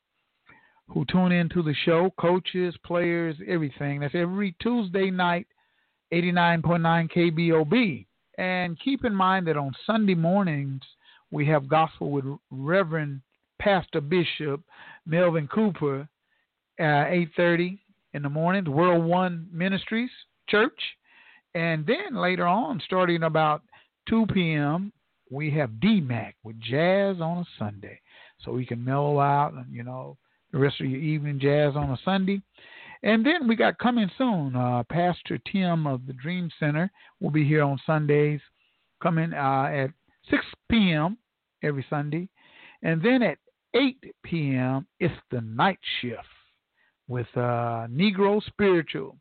who tune into the show, coaches, players, everything. That's every Tuesday night, eighty-nine point nine K B O B. And keep in mind that on Sunday mornings, we have Gospel with Reverend Pastor Bishop Melvin Cooper at eight thirty in the morning, World One Ministries Church. And then later on, starting about two p.m., we have D-Mac with Jazz on a Sunday. So we can mellow out and, you know, the rest of your evening jazz on a Sunday. And then we got coming soon, uh, Pastor Tim of the Dream Center will be here on Sundays, coming uh, at six p.m. every Sunday. And then at eight p.m., it's the night shift with uh, Negro Spiritual,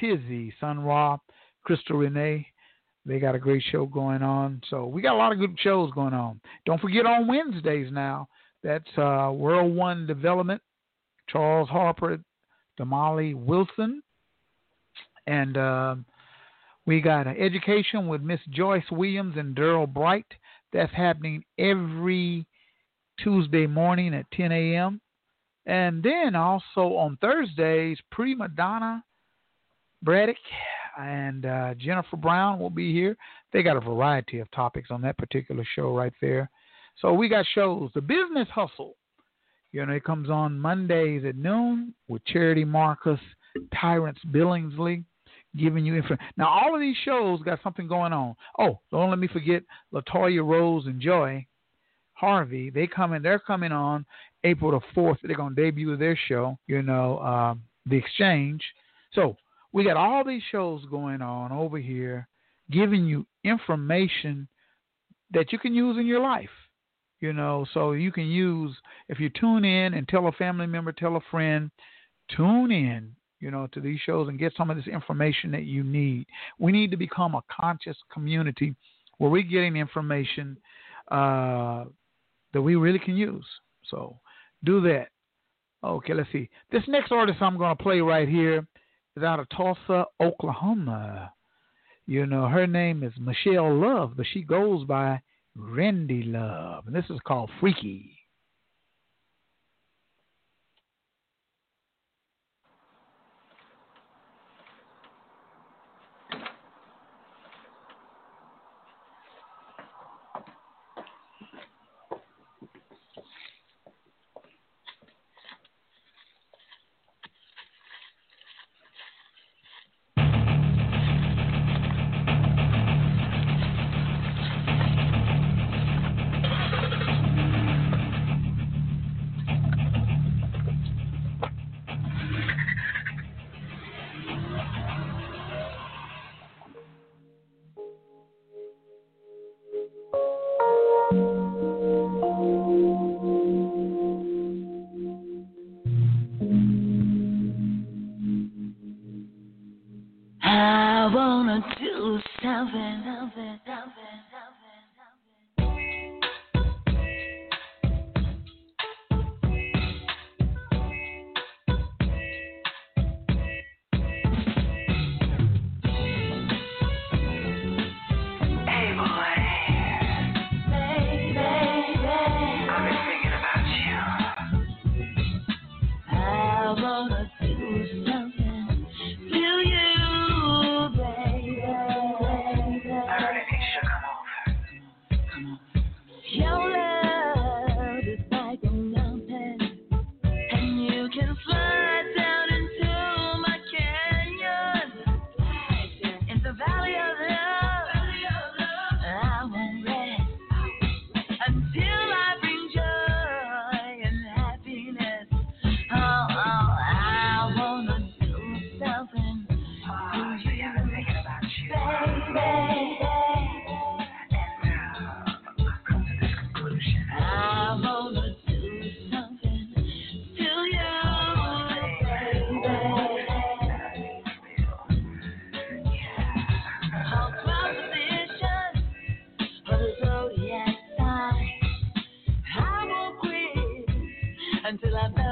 Tizzy, Sun Ra, Crystal Renee. They got a great show going on. So we got a lot of good shows going on. Don't forget on Wednesdays now, that's uh, World One Development, Charles Harper, Damali Wilson. And uh, we got Education with Miss Joyce Williams and Daryl Bright. That's happening every Tuesday morning at ten a.m. And then also on Thursdays, Prima Donna Braddock and uh, Jennifer Brown will be here. They got a variety of topics on that particular show right there. So we got shows. The Business Hustle, you know, it comes on Mondays at noon with Charity Marcus, Tyrants Billingsley, giving you info. Now, all of these shows got something going on. Oh, don't let me forget Latoya Rose and Joy Harvey. They coming, they're coming on April the fourth. They're going to debut their show, you know, uh, The Exchange. So we got all these shows going on over here, giving you information that you can use in your life. You know, so you can use, if you tune in and tell a family member, tell a friend, tune in, you know, to these shows and get some of this information that you need. We need to become a conscious community where we're getting information uh, that we really can use. So do that. Okay, let's see. This next artist I'm going to play right here is out of Tulsa, Oklahoma. You know, her name is Michelle Love, but she goes by Randy Love, and this is called Freaky.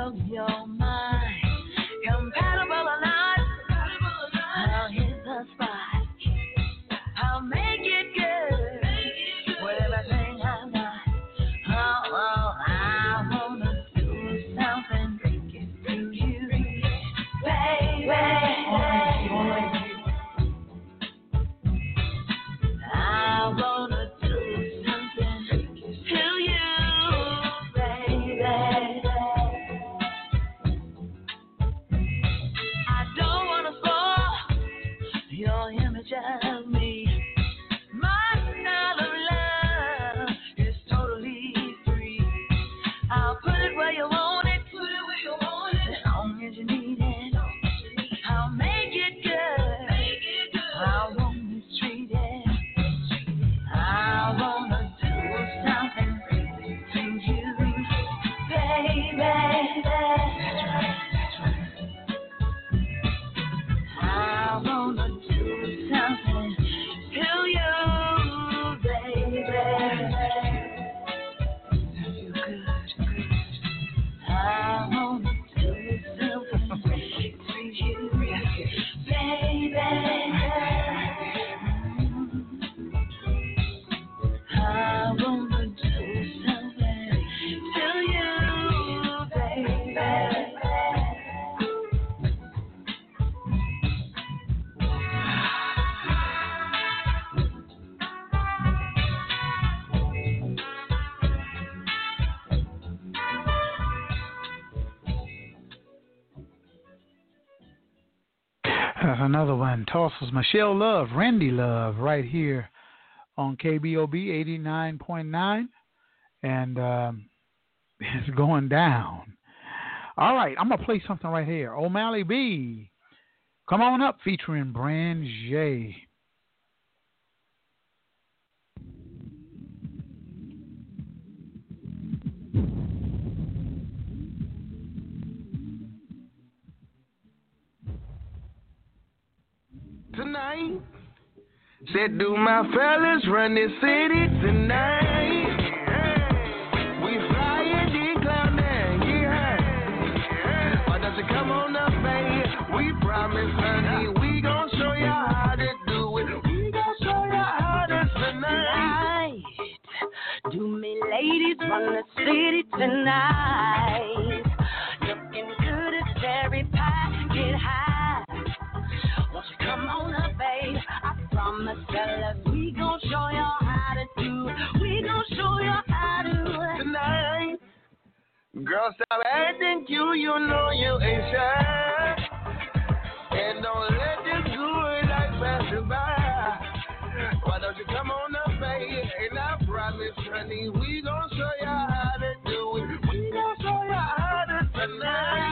of your mind. Compatible or not, well, here's the spot. I'll make it good with everything I'm not. Oh, oh, I wanna do something breaking to you, baby. I wanna. Another one, Tulsa's Michelle Love, Randy Love, right here on K B O B eighty-nine point nine, and um, it's going down. All right, I'm going to play something right here. O'Malley B, Come On Up, featuring Branjae. Tonight, said, do my fellas run this city tonight? Hey. We fly in D-Cloud nine, get high. Why does it come on up, baby? We promise, honey, we gon' show y'all how to do it. We gon' show y'all how to tonight. Tonight. Do me ladies run the city tonight? Looking good as cherry pie, get high. Come on up, babe. I promise, fellas, we gon' show y'all how to do it. We gon' show y'all how to do it tonight. Girl, stop acting cute. You know you ain't shy. And don't let this good life pass you by. Why don't you come on up, babe? And I promise, honey, we gon' show y'all how to do it. We gon' show y'all how to tonight.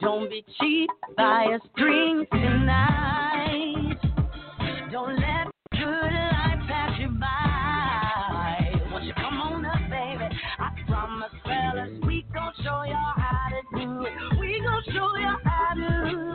Don't be cheap, buy us drinks tonight. Don't let good life pass you by. Once you come on up, baby, I promise, fellas, we gon' show y'all how to do it. We gon' show y'all how to do it.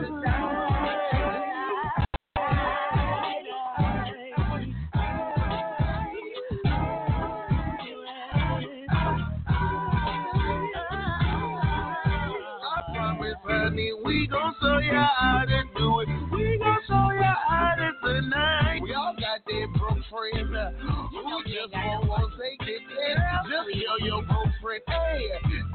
We gon' show you how to do it. We gon' show you how to tonight. We all got that broke friend uh, who just won't, won't take it. Yeah. Just tell your broke friend, hey,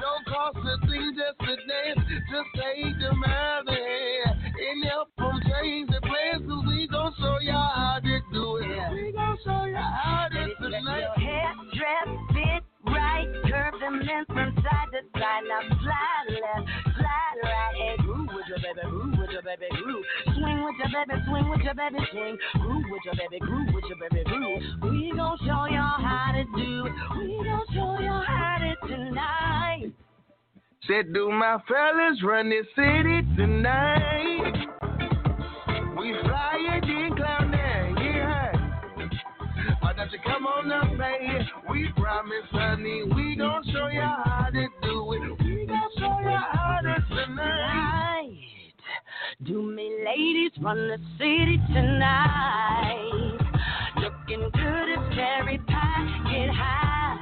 don't cost a thing just to dance. Just take them out of hand and help them change the plans. Cause we gon' show you how to do it. Yeah. We gon' show you how to do it tonight. Hair dress fit right, curve them in from side to side. Now fly left. Groove with your baby, groove. Swing with your baby, swing with your baby, swing. Groove with your baby, groove with your baby, groove. We gon' show y'all how to do it. We gon' show y'all how to tonight. Said, do my fellas run this city tonight? We fly it in cloud nine, get high. Why don't you come on up, baby? We promise, honey, we gon' show y'all how to do it. We gon' show y'all how to tonight. Do me ladies run the city tonight? Looking good as cherry pie, get high.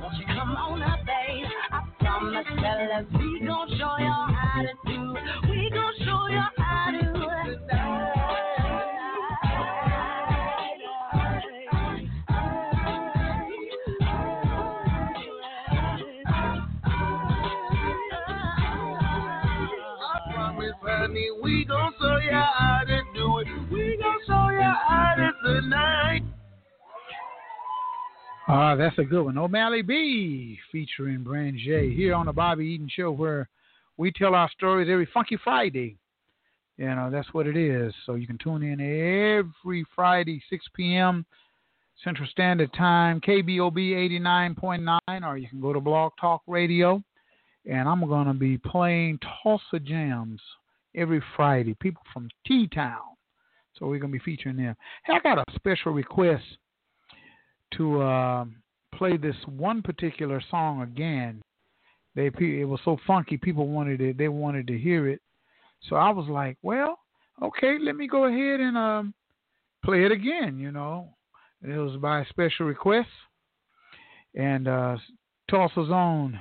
Won't you come on up, babe? I promise. love. We gon' show y'all how to do. We gon' show y'all how to do. I promise, honey, we gon' show y'all how to do it. We gon' show y'all how to tonight. Ah, uh, that's a good one. O'Malley B featuring Branjae here on the Bobby Eaton Show, where we tell our stories every Funky Friday. You know, that's what it is. So you can tune in every Friday, six p.m. Central Standard Time, K B O B eighty-nine point nine, or you can go to Blog Talk Radio. And I'm going to be playing Tulsa Jams every Friday, people from T-Town. So we're going to be featuring them. Hey, I got a special request to uh, play this one particular song again. They it was so funky, people wanted it. They wanted to hear it. So I was like, well, okay, let me go ahead and um, play it again, you know. It was by special request. And uh, Tulsa's own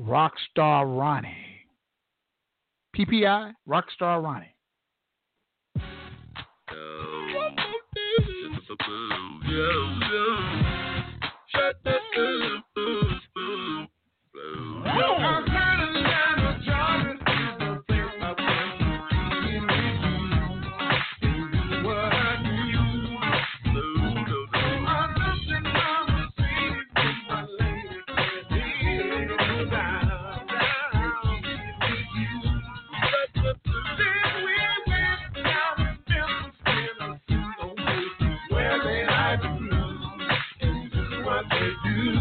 Rockstar Ronnie. P P I, Rockstar Ronnie. Oh, shut the food, food, food, food. I'm turning down the Jordan. Is the place I think you can do what I do. I'm looking on the street with my lady. Down, down, you. Shut the food. Then we went down and built the food. Where they like the food. What they do.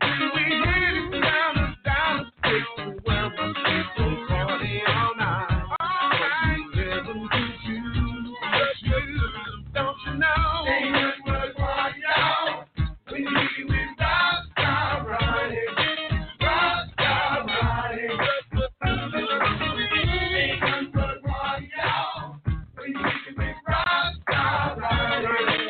When we headed down the down the street, where we keep the party all night. All right, never did you, but you, don't you know? Ain't much work for y'all. We be with Rockstar Ronnie, Rockstar Ronnie. Ain't much work for y'all. We be with Rockstar Ronnie. Hey!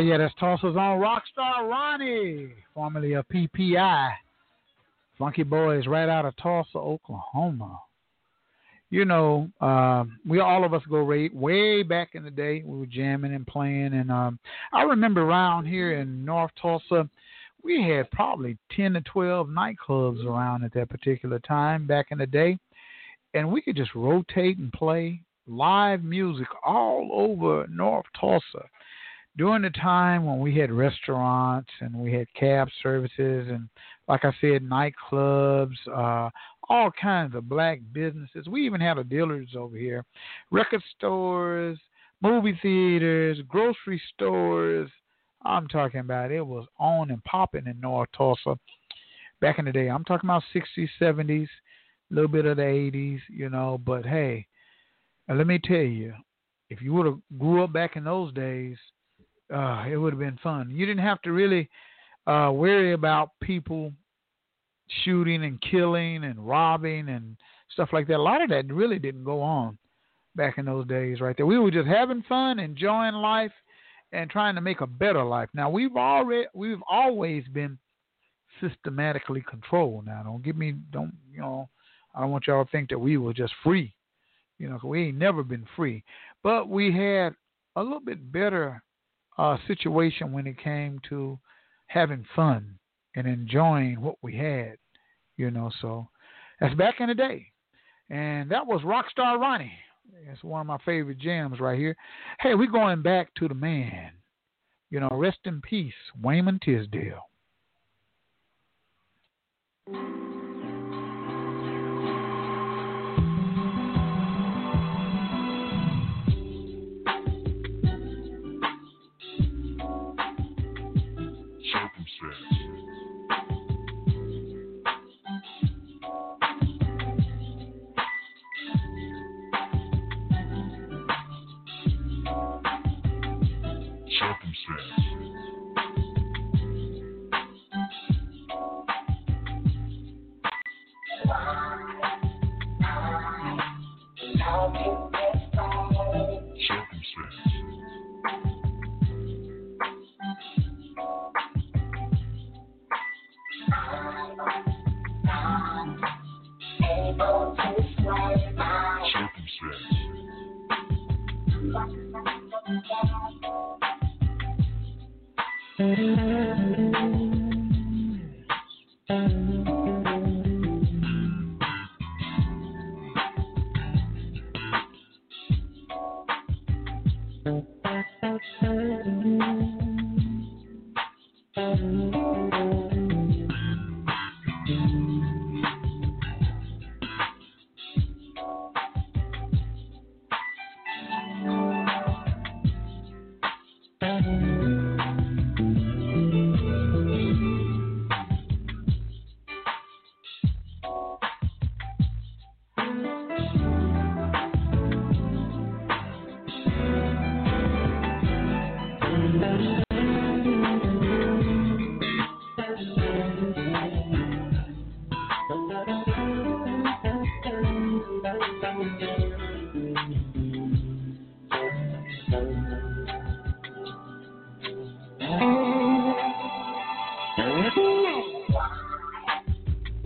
yeah, that's Tulsa's on Rockstar Ronnie, formerly of P P I. Funky Boys right out of Tulsa, Oklahoma. You know, uh, we all of us go way, way back in the day. We were jamming and playing. And um, I remember around here in North Tulsa, we had probably ten to twelve nightclubs around at that particular time back in the day. And we could just rotate and play live music all over North Tulsa during the time when we had restaurants and we had cab services and, like I said, nightclubs, uh, all kinds of black businesses. We even had a dealers over here, record stores, movie theaters, grocery stores. I'm talking about it was on and popping in North Tulsa back in the day. I'm talking about sixties, seventies, a little bit of the eighties, you know. But, hey, let me tell you, if you would have grew up back in those days, uh, it would have been fun. You didn't have to really uh, worry about people shooting and killing and robbing and stuff like that. A lot of that really didn't go on back in those days right there. We were just having fun, enjoying life, and trying to make a better life. Now, we've already we've always been systematically controlled. Now, don't give me don't you know I don't want y'all to think that we were just free, you know, 'cause we ain't never been free. But we had a little bit better uh, situation when it came to having fun and enjoying what we had, you know. So that's back in the day, and that was Rockstar Ronnie. It's one of my favorite jams right here. Hey, we're going back to the man. You know, rest in peace, Wayman Tisdale. Circumstance.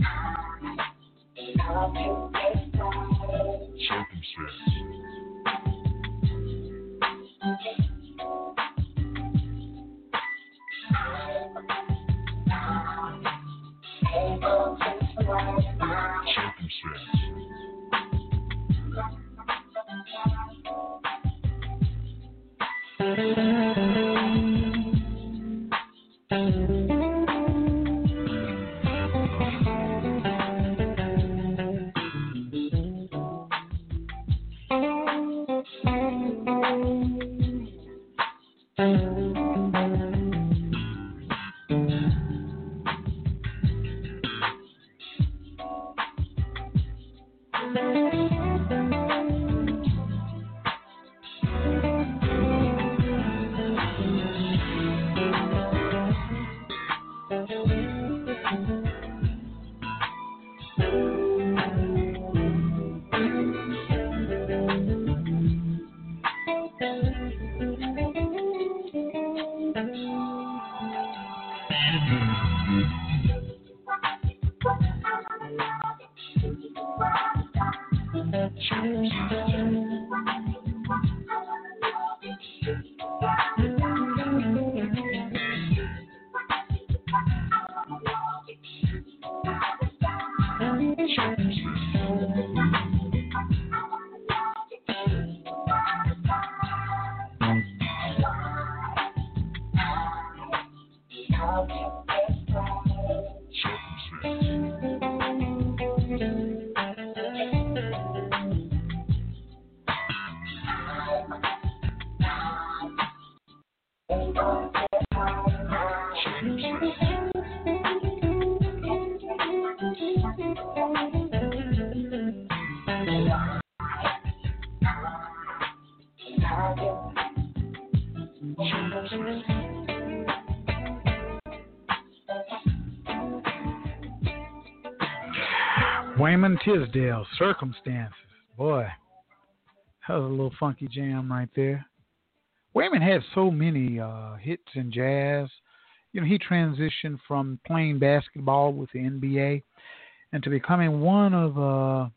Thank you. Wayman Tisdale, Circumstances. Boy, that was a little funky jam right there. Wayman had so many uh, hits in jazz. You know, he transitioned from playing basketball with the N B A and to becoming one of, uh,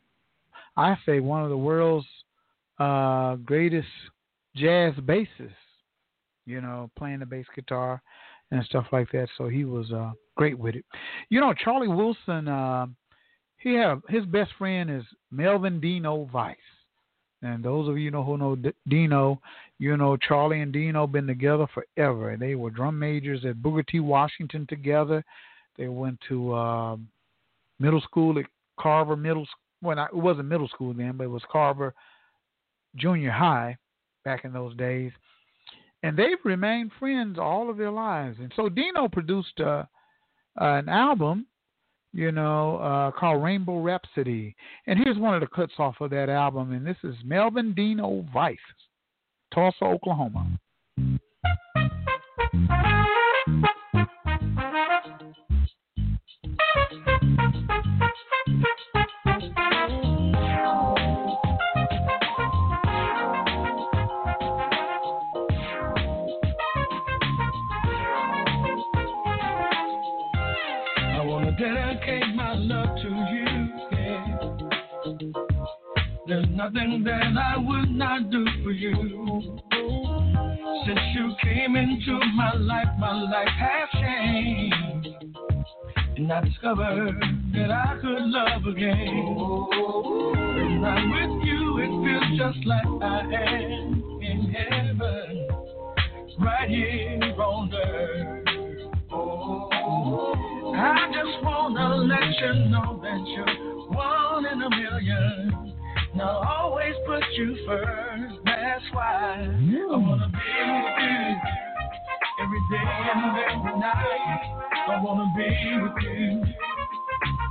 I say, one of the world's uh, greatest jazz bassists. You know, playing the bass guitar and stuff like that. So he was uh, great with it. You know, Charlie Wilson. Uh, He had, his best friend is Melvin Dino Vice. And those of you know who know D- Dino, you know Charlie and Dino been together forever. They were drum majors at Booker T. Washington together. They went to uh, middle school at Carver Middle School. Well, it wasn't middle school then, but it was Carver Junior High back in those days. And they've remained friends all of their lives. And so Dino produced uh, uh, an album, you know, uh, called Rainbow Rhapsody. And here's one of the cuts off of that album, and this is Melvin Dino Vice, Tulsa, Oklahoma. There's nothing that I would not do for you. Since you came into my life, my life has changed. And I discovered that I could love again. When I'm with you, it feels just like I am in heaven, right here on earth. Oh, I just want to let you know that you're one in a million. Now I always put you first, that's why yeah. I wanna be with you every day and every night. I wanna be with you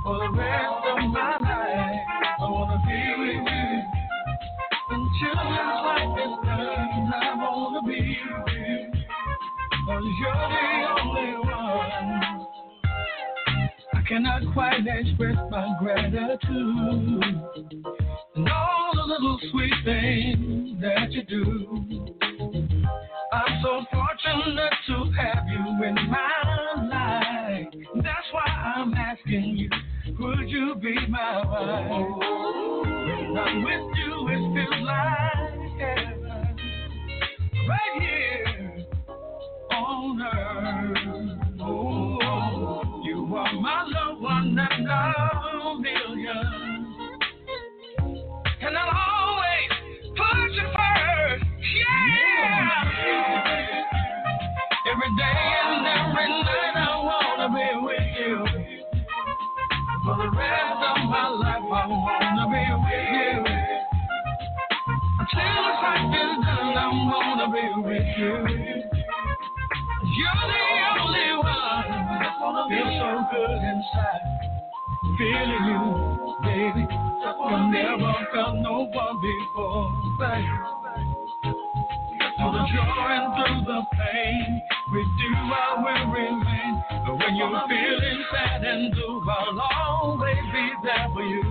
for the rest of my life. I wanna be with you until this life is done. I wanna be with you, 'cause you're the only one. I cannot quite express my gratitude and all the little sweet things that you do. I'm so fortunate to have you in my life. That's why I'm asking you, could you be my wife? When I'm with you, it feels like heaven, right here on earth. Oh, you are my loved one and a million. And I'll always put you first, yeah. Every day and every night I wanna be with you. For the rest of my life I wanna be with you. Until this life is done I wanna be with you. You're the only one. I wanna feel so good inside, feeling you, baby. I never felt no one before, babe. Through the joy and through the pain, with you I will remain. But when you're feeling sad and blue, I'll always be there for you.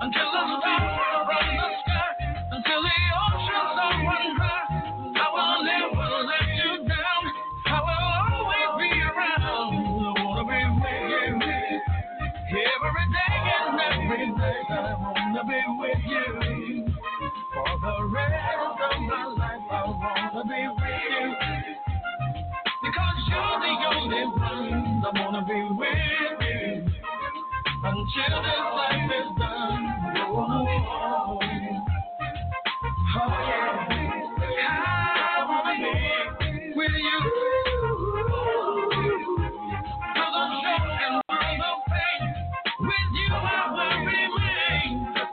Until the stars are on the sky, until the oceans are run dry, I will never let you down. I will always be around. I wanna be with you. wanna be with you until this life is done. Oh, oh, oh yeah, I wanna be with you. 'Cause I'm sure in my own pain, with you I will remain.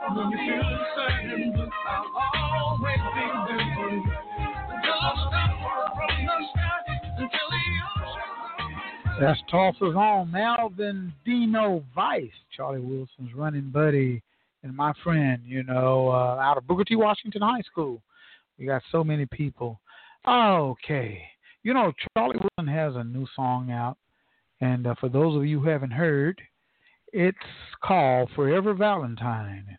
When you feel certain, I'll always be with you until I'm stopped from the sky, until the ocean. That's Tulsa's own Melvin Dino Vice, Charlie Wilson's running buddy and my friend, you know, uh, out of Booker T. Washington High School. We got so many people. Okay. You know, Charlie Wilson has a new song out, and uh, for those of you who haven't heard, it's called Forever Valentine.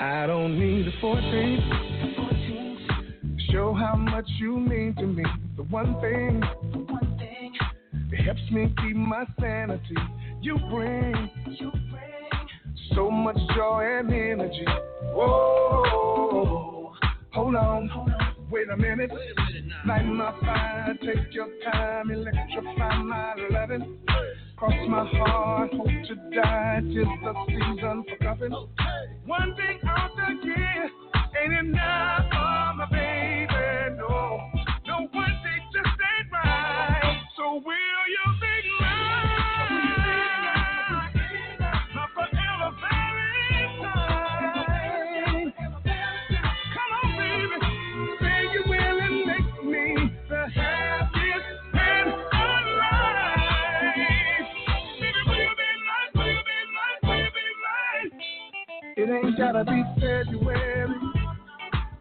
I don't need a fourteen. Show how much you mean to me. The one thing, the one thing that helps me keep my sanity. You bring, you bring so much joy and energy. Whoa, hold on, hold on. Wait a minute. Wait a minute now. Light my fire, take your time, electrify my loving. Cross my heart, hope to die till the season for loving. One thing after year ain't enough for my baby, no. No one day just ain't right. So will you be mine? My forever Valentine. Come on, baby, say you will and make me the happiest man alive. Baby, will you be mine? Will you be mine? Will you be mine? It ain't gotta be February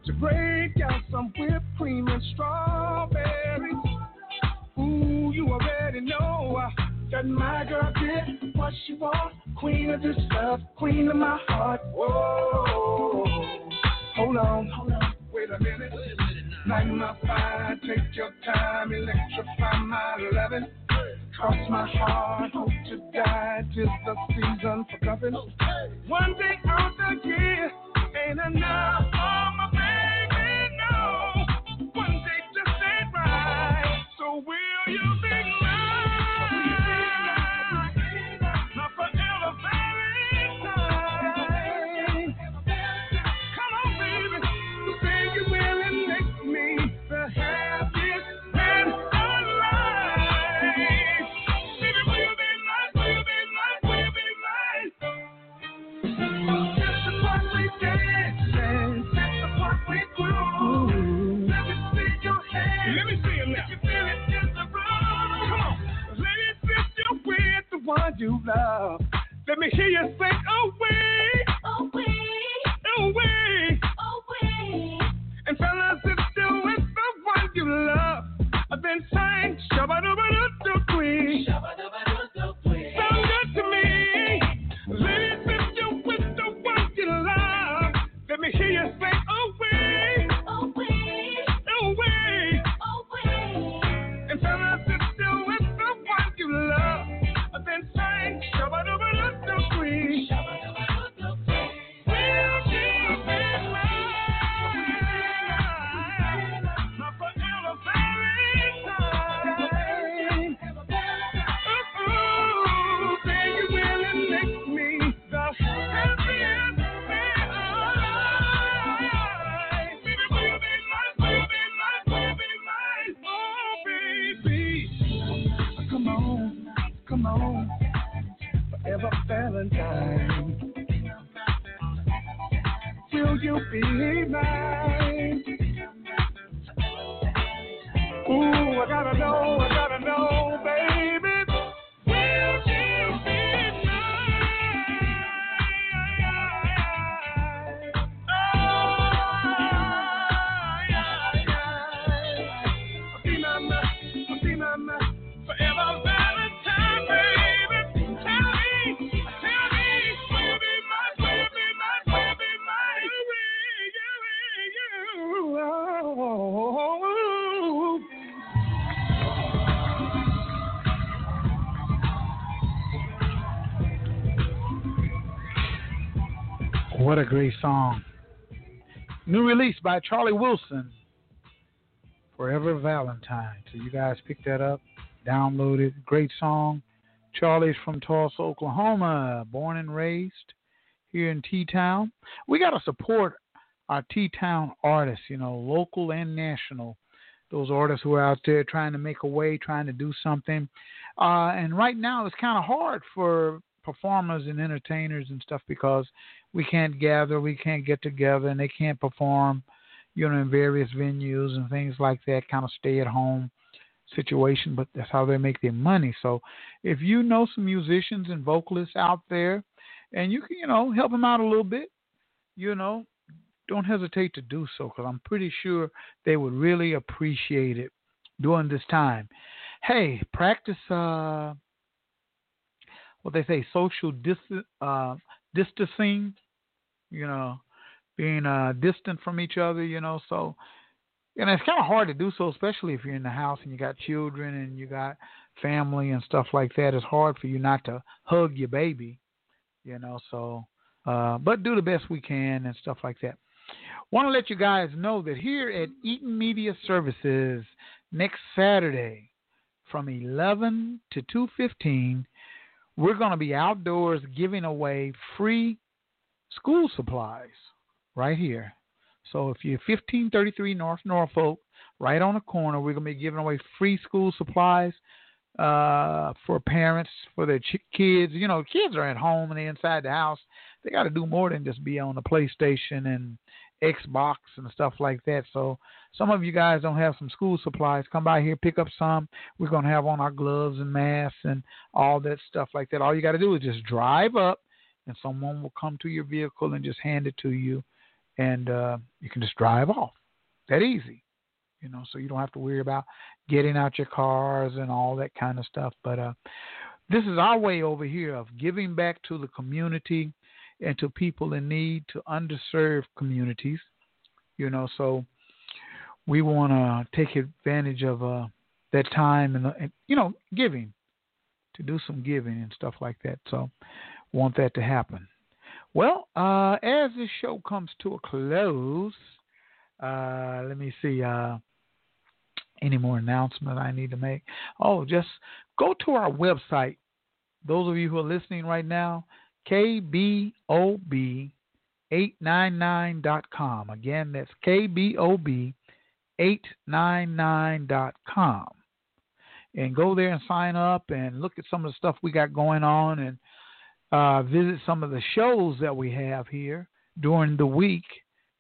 to break out some whipped cream and strawberries. Ooh, you already know uh, that my girl did what she wants. Queen of this love, queen of my heart. Whoa, hold on, hold on. Wait a minute. Light my fire, take your time, electrify my loving. Cross my heart, hope to die, 'tis the season for loving. One day out the year ain't enough for my baby, no. One day just ain't right, so will you be mine? My forever Valentine. Come on, baby, say you will and make me the happiest man alive. Let me see him now. Let me sit you with the one you love. Let me hear you say, away, away, away, away. And fellas, if you with the one you love, I've been saying, shabba doo doo doo queen. Shabba doo doo queen. Sound good to me. Let me sit you with the one you love. Let me hear you say, away, away, away. Valentine, will you be mine? Ooh, I gotta know, I gotta know, baby. Will you be mine? Oh, I'll be my man, I'll be my man, forever Valentine, baby. What a great song. New release by Charlie Wilson, Forever Valentine. So you guys pick that up, download it. Great song. Charlie's from Tulsa, Oklahoma, born and raised here in T-Town. We got to support our T-Town artists, you know, local and national. Those artists who are out there trying to make a way, trying to do something. Uh, and right now it's kind of hard for performers and entertainers and stuff because we can't gather, we can't get together, and they can't perform, you know, in various venues and things like that, kind of stay-at-home situation, but that's how they make their money. So if you know some musicians and vocalists out there and you can, you know, help them out a little bit, you know, don't hesitate to do so, because I'm pretty sure they would really appreciate it during this time. Hey, practice uh, what they say, social dis- uh, distancing, you know, being uh, distant from each other, you know, so, and it's kind of hard to do so, especially if you're in the house and you got children and you got family and stuff like that. It's hard for you not to hug your baby, you know, so, uh, but do the best we can and stuff like that. Want to let you guys know that here at Eaton Media Services, next Saturday from eleven to two fifteen, we're going to be outdoors giving away free school supplies right here. So if you're fifteen thirty-three North Norfolk, right on the corner, we're going to be giving away free school supplies uh, for parents, for their ch- kids. You know, kids are at home and they're inside the house. They got to do more than just be on the PlayStation and Xbox and stuff like that. So some of you guys don't have some school supplies. Come by here, pick up some. We're going to have on our gloves and masks and all that stuff like that. All you got to do is just drive up and someone will come to your vehicle and just hand it to you. And uh, you can just drive off. That easy. You know, so you don't have to worry about getting out your cars and all that kind of stuff. But uh, this is our way over here of giving back to the community and to people in need, to underserved communities, you know, so we want to take advantage of uh, that time and, and, you know, giving, to do some giving and stuff like that. So want that to happen. Well, uh, as this show comes to a close, uh, let me see, uh, any more announcement I need to make? Oh, just go to our website. Those of you who are listening right now, K B O B eight ninety-nine dot com. Again, that's K B O B eight ninety-nine dot com. And go there and sign up and look at some of the stuff we got going on, and uh, visit some of the shows that we have here during the week.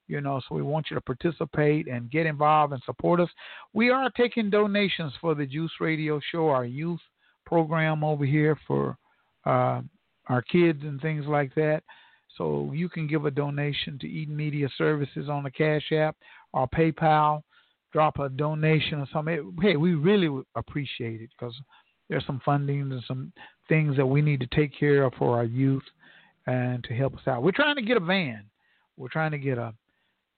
You know, so we want you to participate and get involved and support us. We are taking donations for the Juice Radio Show, our youth program over here for uh, our kids and things like that. So you can give a donation to Eaton Media Services on the Cash App or PayPal. Drop a donation or something. Hey, we really appreciate it, because there's some funding and some things that we need to take care of for our youth and to help us out. We're trying to get a van. We're trying to get a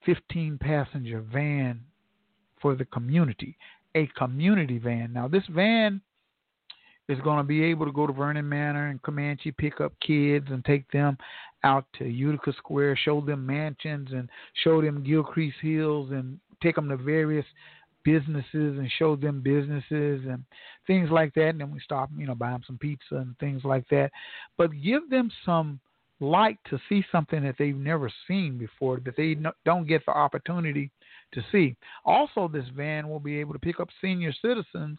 fifteen passenger van for the community, a community van. Now, this van is going to be able to go to Vernon Manor and Comanche, pick up kids and take them out to Utica Square, show them mansions and show them Gilcrease Hills and take them to various businesses and show them businesses and things like that. And then we stop, you know, buy them some pizza and things like that. But give them some light to see something that they've never seen before, that they no, don't get the opportunity to see. Also, this van will be able to pick up senior citizens,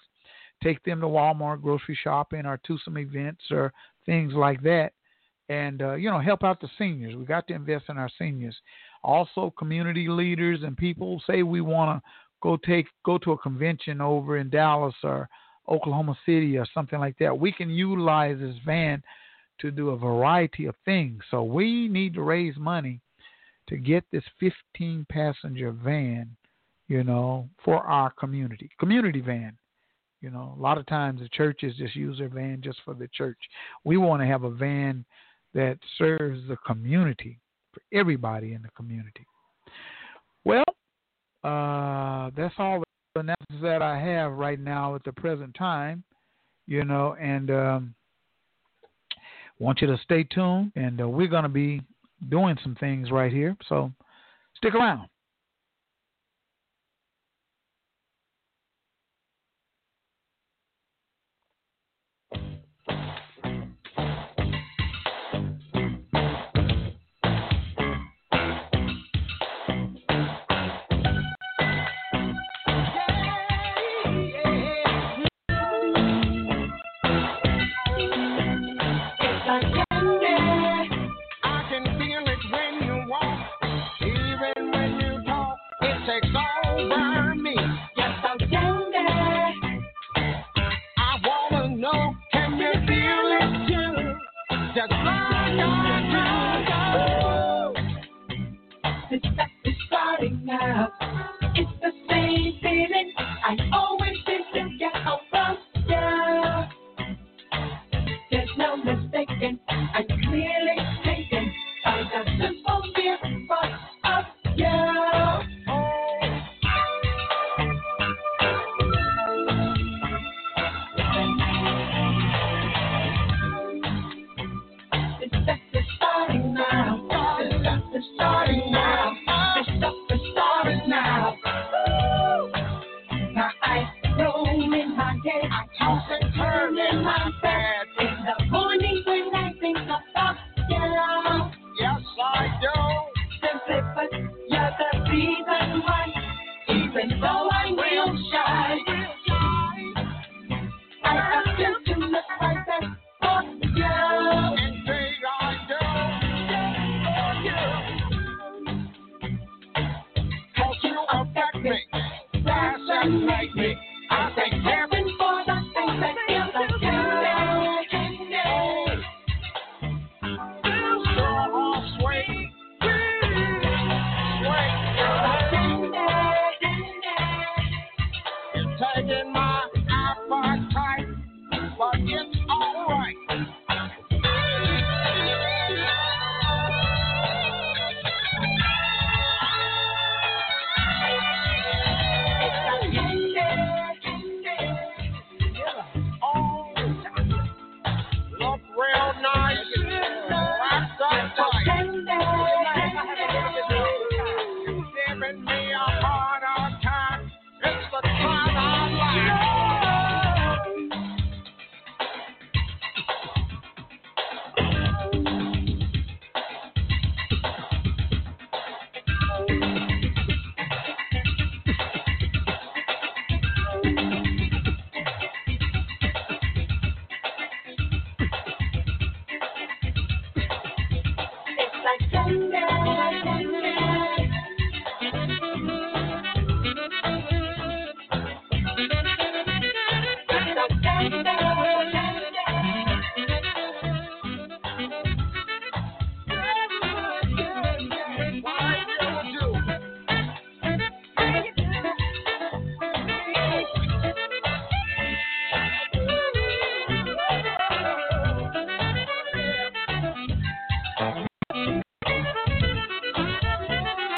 take them to Walmart, grocery shopping, or to some events or things like that. And, uh, you know, help out the seniors. We got to invest in our seniors. Also, community leaders and people, say we want to Go take go to a convention over in Dallas or Oklahoma City or something like that. We can utilize this van to do a variety of things. So we need to raise money to get this fifteen passenger van, you know, for our community. Community van. You know, a lot of times the churches just use their van just for the church. We want to have a van that serves the community, for everybody in the community. Well, Uh, that's all the announcements that I have right now at the present time, you know, and um, want you to stay tuned, and uh, we're going to be doing some things right here. So stick around. That's right.